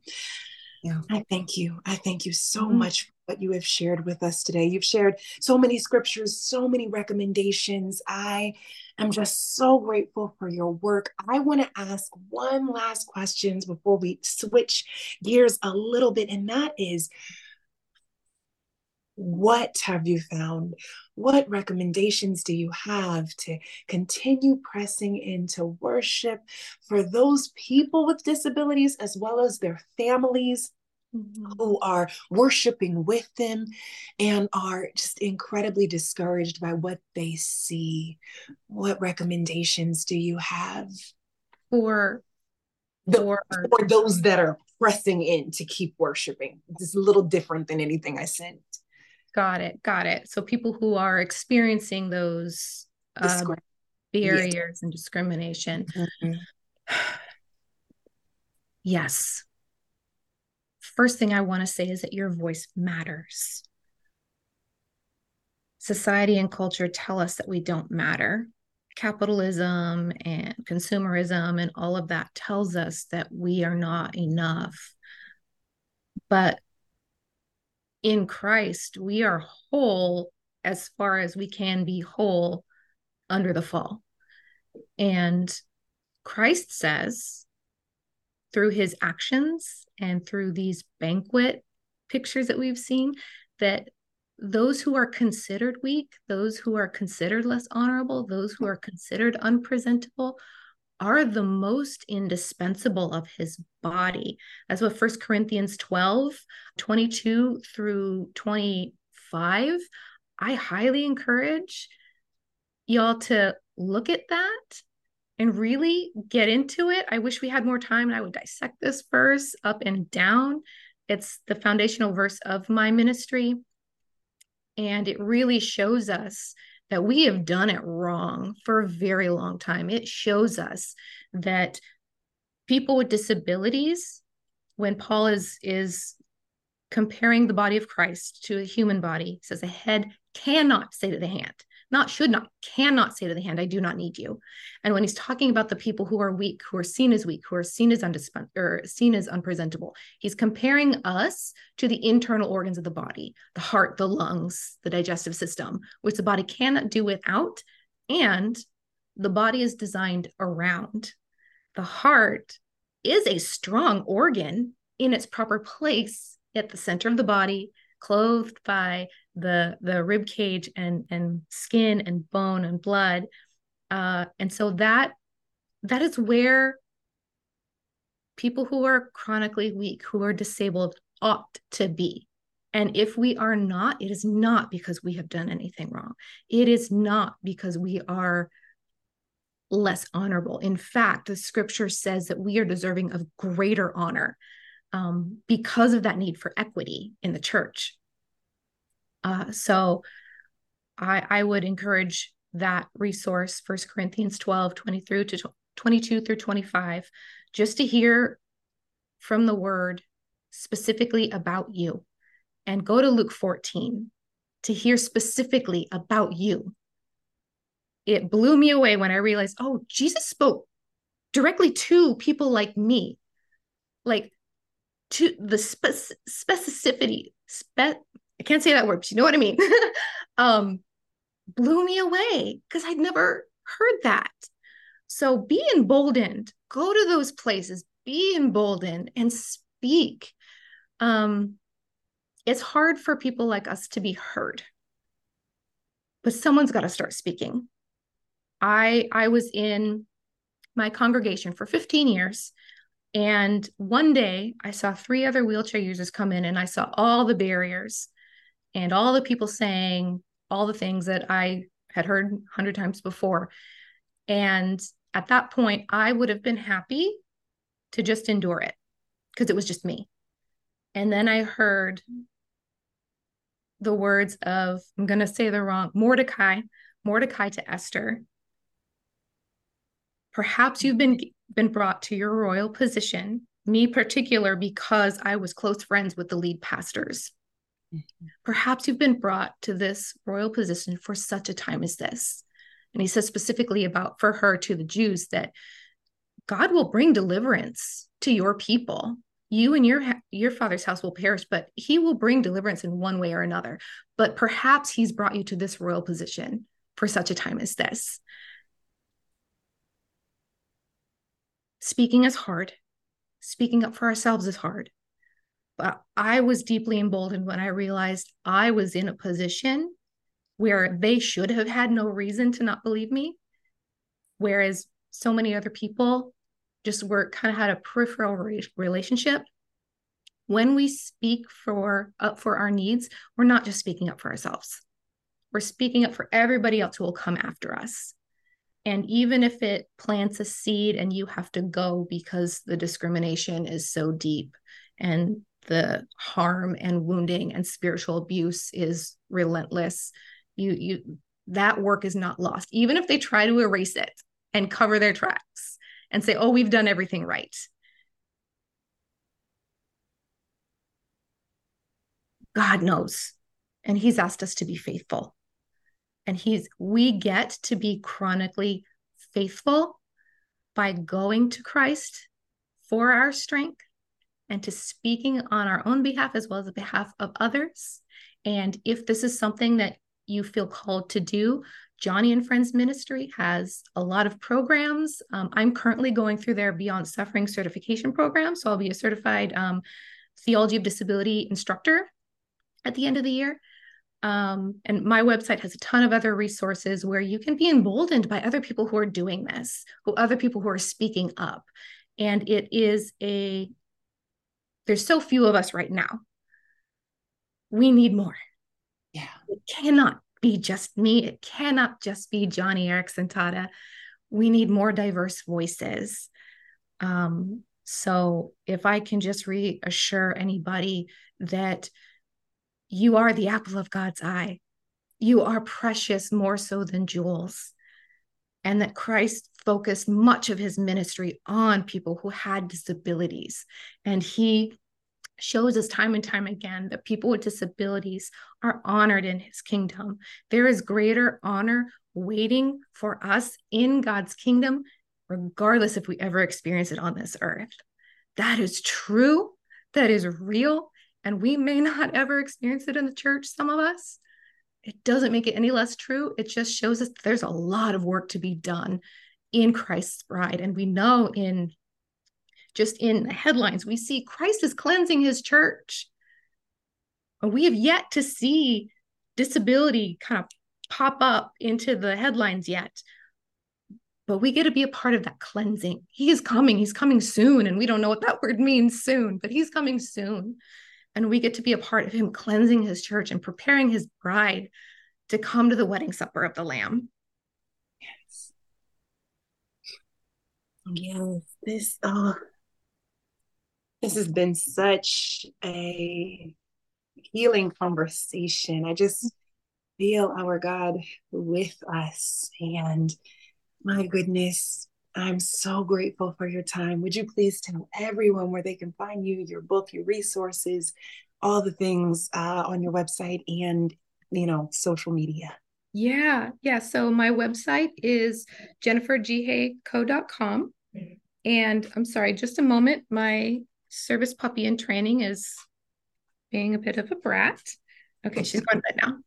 I thank you. I thank you so much for what you have shared with us today. You've shared so many scriptures, so many recommendations. I am just so grateful for your work. I want to ask one last question before we switch gears a little bit. And that is, what have you found? What recommendations do you have to continue pressing into worship for those people with disabilities, as well as their families who are worshiping with them and are just incredibly discouraged by what they see? What recommendations do you have for those that are pressing in to keep worshiping? This is a little different than anything I sent. Got it. So people who are experiencing those barriers and discrimination. Yes. First thing I want to say is that your voice matters. Society and culture tell us that we don't matter. Capitalism and consumerism and all of that tells us that we are not enough. But in Christ, we are whole as far as we can be whole under the fall. And Christ says through his actions and through these banquet pictures that we've seen, that those who are considered weak, those who are considered less honorable, those who are considered unpresentable are the most indispensable of his body. That's what 1 Corinthians 12, 22 through 25, I highly encourage y'all to look at that and really get into it. I wish we had more time and I would dissect this verse up and down. It's the foundational verse of my ministry. And it really shows us that we have done it wrong for a very long time. It shows us that people with disabilities, when Paul is comparing the body of Christ to a human body, says a head cannot say to the hand, not should not, cannot say to the hand, I do not need you. And when he's talking about the people who are weak, who are seen as weak, who are seen as unpresentable, he's comparing us to the internal organs of the body, the heart, the lungs, the digestive system, which the body cannot do without, and the body is designed around. The heart is a strong organ in its proper place at the center of the body, clothed by the rib cage and skin and bone and blood. And so that is where people who are chronically weak, who are disabled, ought to be. And if we are not, it is not because we have done anything wrong. It is not because we are less honorable. In fact, the scripture says that we are deserving of greater honor because of that need for equity in the church. So I would encourage that resource, 1 Corinthians 12, 22 through 25, just to hear from the word specifically about you, and go to Luke 14 to hear specifically about you. It blew me away when I realized, oh, Jesus spoke directly to people like me, like to the specificity, I can't say that word, but you know what I mean? Blew me away because I'd never heard that. So be emboldened, go to those places, be emboldened and speak. It's hard for people like us to be heard, but someone's got to start speaking. I was in my congregation for 15 years. And one day I saw 3 other wheelchair users come in, and I saw all the barriers and all the people saying all the things that I had heard 100 times before. And at that point, I would have been happy to just endure it because it was just me. And then I heard the words of, I'm going to say the wrong, Mordecai to Esther. Perhaps you've been brought to your royal position, me particular, because I was close friends with the lead pastors. Perhaps you've been brought to this royal position for such a time as this. And he says specifically about for her to the Jews that God will bring deliverance to your people. You and your father's house will perish, but he will bring deliverance in one way or another. But perhaps he's brought you to this royal position for such a time as this. Speaking is hard. Speaking up for ourselves is hard. But I was deeply emboldened when I realized I was in a position where they should have had no reason to not believe me, whereas so many other people just had a peripheral relationship. When we speak up for our needs, we're not just speaking up for ourselves. We're speaking up for everybody else who will come after us. And even if it plants a seed and you have to go because the discrimination is so deep and the harm and wounding and spiritual abuse is relentless, that work is not lost. Even if they try to erase it and cover their tracks and say, oh, we've done everything right. God knows. And he's asked us to be faithful. And we get to be chronically faithful by going to Christ for our strength and to speaking on our own behalf as well as the behalf of others. And if this is something that you feel called to do, Johnny and Friends Ministry has a lot of programs. I'm currently going through their Beyond Suffering certification program. So I'll be a certified theology of disability instructor at the end of the year. And my website has a ton of other resources where you can be emboldened by other people who are doing this, other people who are speaking up. And there's so few of us right now. We need more. Yeah. It cannot be just me. It cannot just be Joni Eareckson Tada. We need more diverse voices. So if I can just reassure anybody that you are the apple of God's eye. You are precious more so than jewels. And that Christ focused much of his ministry on people who had disabilities. And he shows us time and time again that people with disabilities are honored in his kingdom. There is greater honor waiting for us in God's kingdom, regardless if we ever experience it on this earth. That is true. That is real. And we may not ever experience it in the church, some of us. It doesn't make it any less true. It just shows us that there's a lot of work to be done in Christ's bride. And we know in the headlines, we see Christ is cleansing his church. And we have yet to see disability kind of pop up into the headlines yet. But we get to be a part of that cleansing. He is coming. He's coming soon. And we don't know what that word means, soon, but he's coming soon. And we get to be a part of him cleansing his church and preparing his bride to come to the wedding supper of the Lamb. Yes. Yes. This has been such a healing conversation. I just feel our God with us. And my goodness, I'm so grateful for your time. Would you please tell everyone where they can find you, your book, your resources, all the things on your website and, you know, social media? Yeah. So my website is JenniferJiHyeKo.com. And I'm sorry, just a moment. My service puppy in training is being a bit of a brat. Okay, she's going to bed now.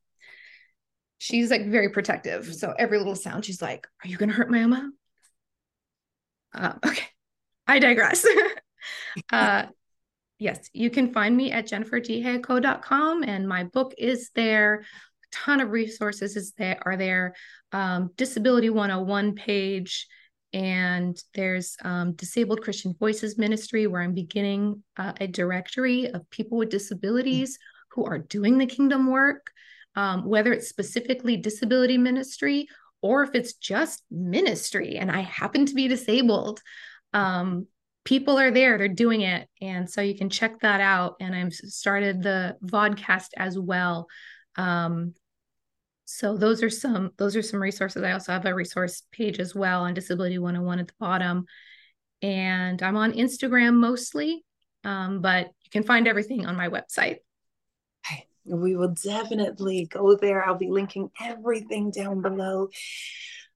She's like very protective. So every little sound, she's like, are you going to hurt my mama? Okay, I digress. Yes, you can find me at JenniferJiHyeKo.com, and my book is there. A ton of resources are there. Disability 101 page, and there's Disabled Christian Voices Ministry, where I'm beginning a directory of people with disabilities who are doing the kingdom work, whether it's specifically disability ministry or if it's just ministry and I happen to be disabled. People are there, they're doing it. And so you can check that out. And I've started the vodcast as well. So those are some resources. I also have a resource page as well on Disability 101 at the bottom. And I'm on Instagram mostly, but you can find everything on my website. We will definitely go there. I'll be linking everything down below.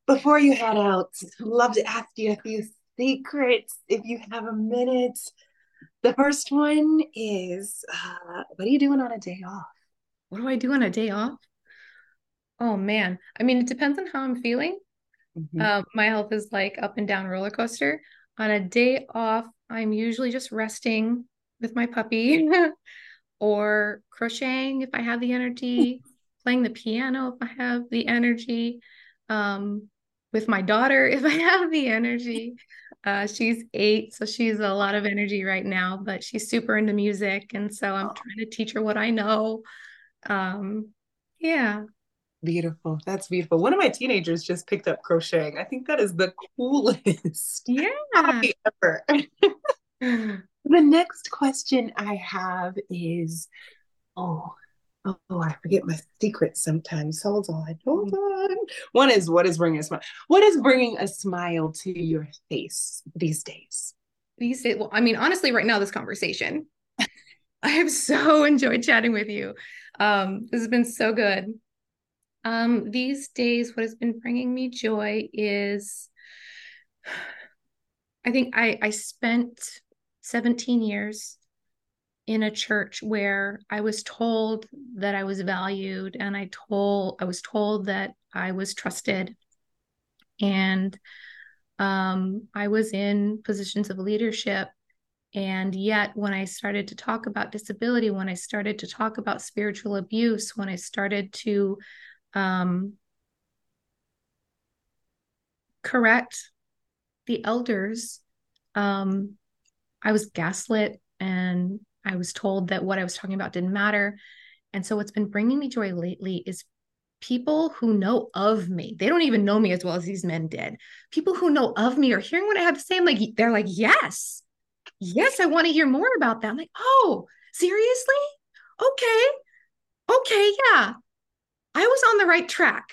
Before you head out, I'd love to ask you a few secrets if you have a minute. The first one is, what are you doing on a day off? What do I do on a day off? Oh, man. I mean, it depends on how I'm feeling. Mm-hmm. My health is like up and down roller coaster. On a day off, I'm usually just resting with my puppy. Or crocheting if I have the energy, playing the piano if I have the energy, with my daughter if I have the energy. She's 8, so she's a lot of energy right now, but she's super into music. And so I'm trying to teach her what I know. Yeah. Beautiful. That's beautiful. One of my teenagers just picked up crocheting. I think that is the coolest hobby ever. The next question I have is, I forget my secret sometimes. Hold on. One is, what is bringing a smile? What is bringing a smile to your face these days? Well, I mean, honestly, right now, this conversation, I have so enjoyed chatting with you. This has been so good. These days, what has been bringing me joy is, I think I spent 17 years in a church where I was told that I was valued, and I was told that I was trusted, and I was in positions of leadership. And yet when I started to talk about disability, when I started to talk about spiritual abuse, when I started to correct the elders, I was gaslit, and I was told that what I was talking about didn't matter. And so what's been bringing me joy lately is people who know of me. They don't even know me as well as these men did. People who know of me are hearing what I have to say. I'm like, they're like, yes, I want to hear more about that. I'm like, oh, seriously? Okay. Yeah. I was on the right track.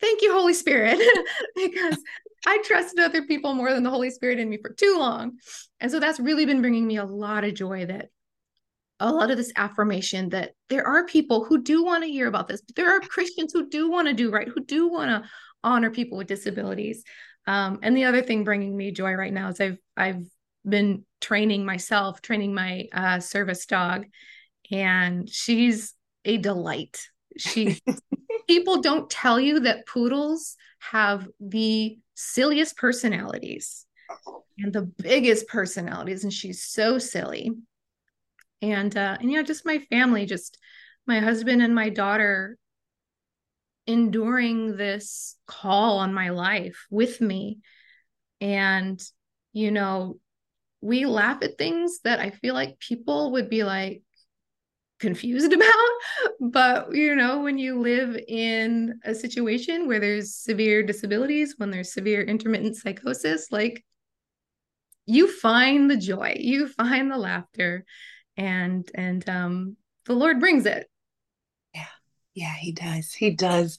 Thank you, Holy Spirit, because I trusted other people more than the Holy Spirit in me for too long. And so that's really been bringing me a lot of joy, that a lot of this affirmation that there are people who do want to hear about this, but there are Christians who do want to do right, who do want to honor people with disabilities. And the other thing bringing me joy right now is I've been training my service dog, and she's a delight. People don't tell you that poodles have the silliest personalities and the biggest personalities. And she's so silly. And yeah, just my family, just my husband and my daughter enduring this call on my life with me. And, you know, we laugh at things that I feel like people would be like, confused about. But, you know, when you live in a situation where there's severe disabilities, when there's severe intermittent psychosis, like, you find the joy, you find the laughter, and the Lord brings it. Yeah, he does. He does.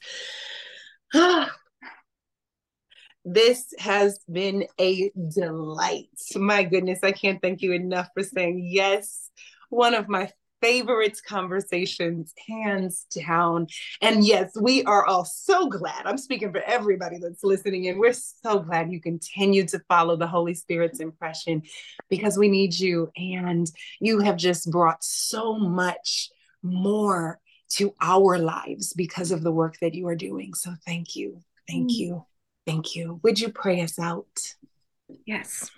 This has been a delight. My goodness, I can't thank you enough for saying yes. One of my favorite conversations, hands down. And yes, we are all so glad. I'm speaking for everybody that's listening in. We're so glad you continue to follow the Holy Spirit's impression, because we need you. And you have just brought so much more to our lives because of the work that you are doing. So thank you. Thank you. Thank you. Would you pray us out? Yes.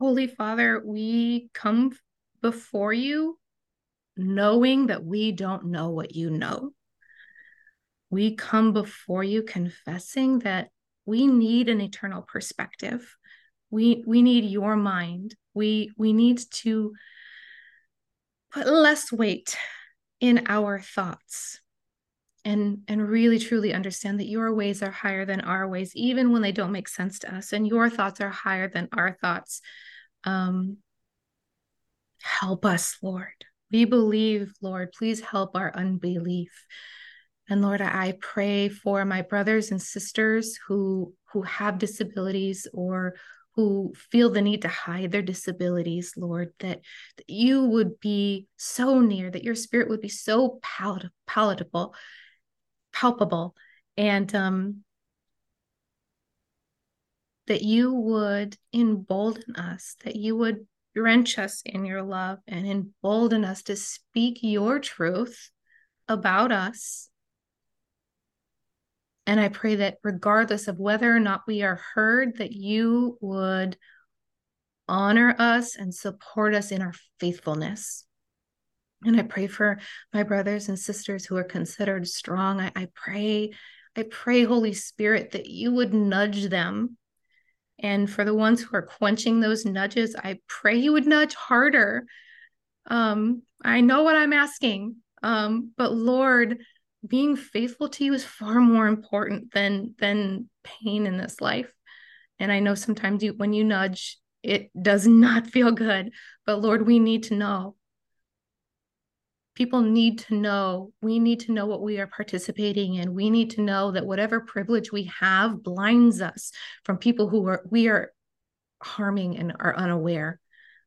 Holy Father, we come before you knowing that we don't know what you know. We come before you confessing that we need an eternal perspective. We need your mind. We need to put less weight in our thoughts. And really, truly understand that your ways are higher than our ways, even when they don't make sense to us. And your thoughts are higher than our thoughts. Help us, Lord. We believe, Lord. Please help our unbelief. And Lord, I pray for my brothers and sisters who have disabilities or who feel the need to hide their disabilities, Lord, that you would be so near, that your spirit would be so palpable, and that you would embolden us, that you would drench us in your love and embolden us to speak your truth about us. And I pray that regardless of whether or not we are heard, that you would honor us and support us in our faithfulness. And I pray for my brothers and sisters who are considered strong. I pray, Holy Spirit, that you would nudge them. And for the ones who are quenching those nudges, I pray you would nudge harder. I know what I'm asking, but Lord, being faithful to you is far more important than pain in this life. And I know sometimes when you nudge, it does not feel good. But Lord, we need to know. People need to know. We need to know what we are participating in. We need to know that whatever privilege we have blinds us from people who we are harming and are unaware.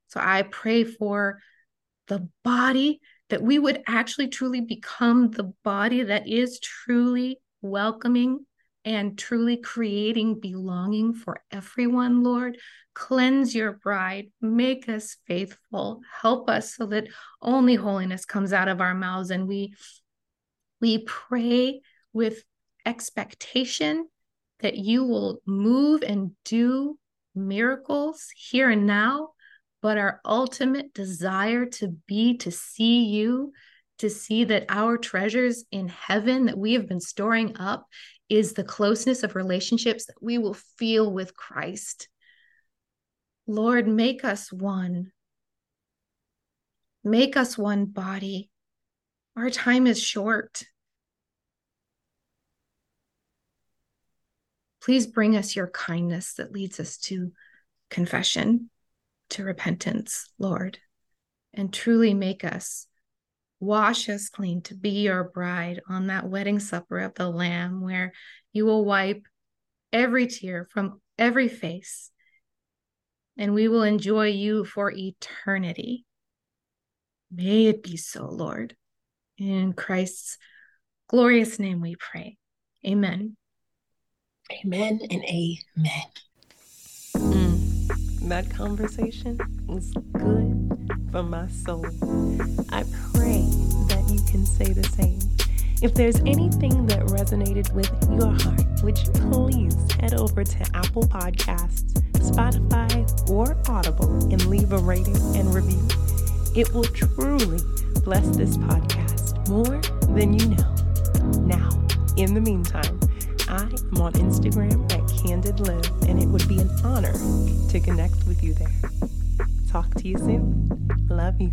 So I pray for the body, that we would actually truly become the body that is truly welcoming and truly creating belonging for everyone, Lord. Cleanse your bride, make us faithful, help us so that only holiness comes out of our mouths. And we pray with expectation that you will move and do miracles here and now. But our ultimate desire to see you, to see that our treasures in heaven that we have been storing up is the closeness of relationships that we will feel with Christ. Lord, make us one. Make us one body. Our time is short. Please bring us your kindness that leads us to confession, to repentance, Lord, and truly wash us clean to be your bride on that wedding supper of the Lamb, where you will wipe every tear from every face, and we will enjoy you for eternity. May it be so, Lord. In Christ's glorious name we pray. Amen. Amen and amen. That conversation was good for my soul. I pray that you can say the same. If there's anything that resonated with your heart, would you please head over to Apple Podcasts, Spotify, or Audible and leave a rating and review? It will truly bless this podcast more than you know. Now, in the meantime, I am on Instagram at CandidLiv, and it would be an honor to connect with you there. talk to you soon. Love you.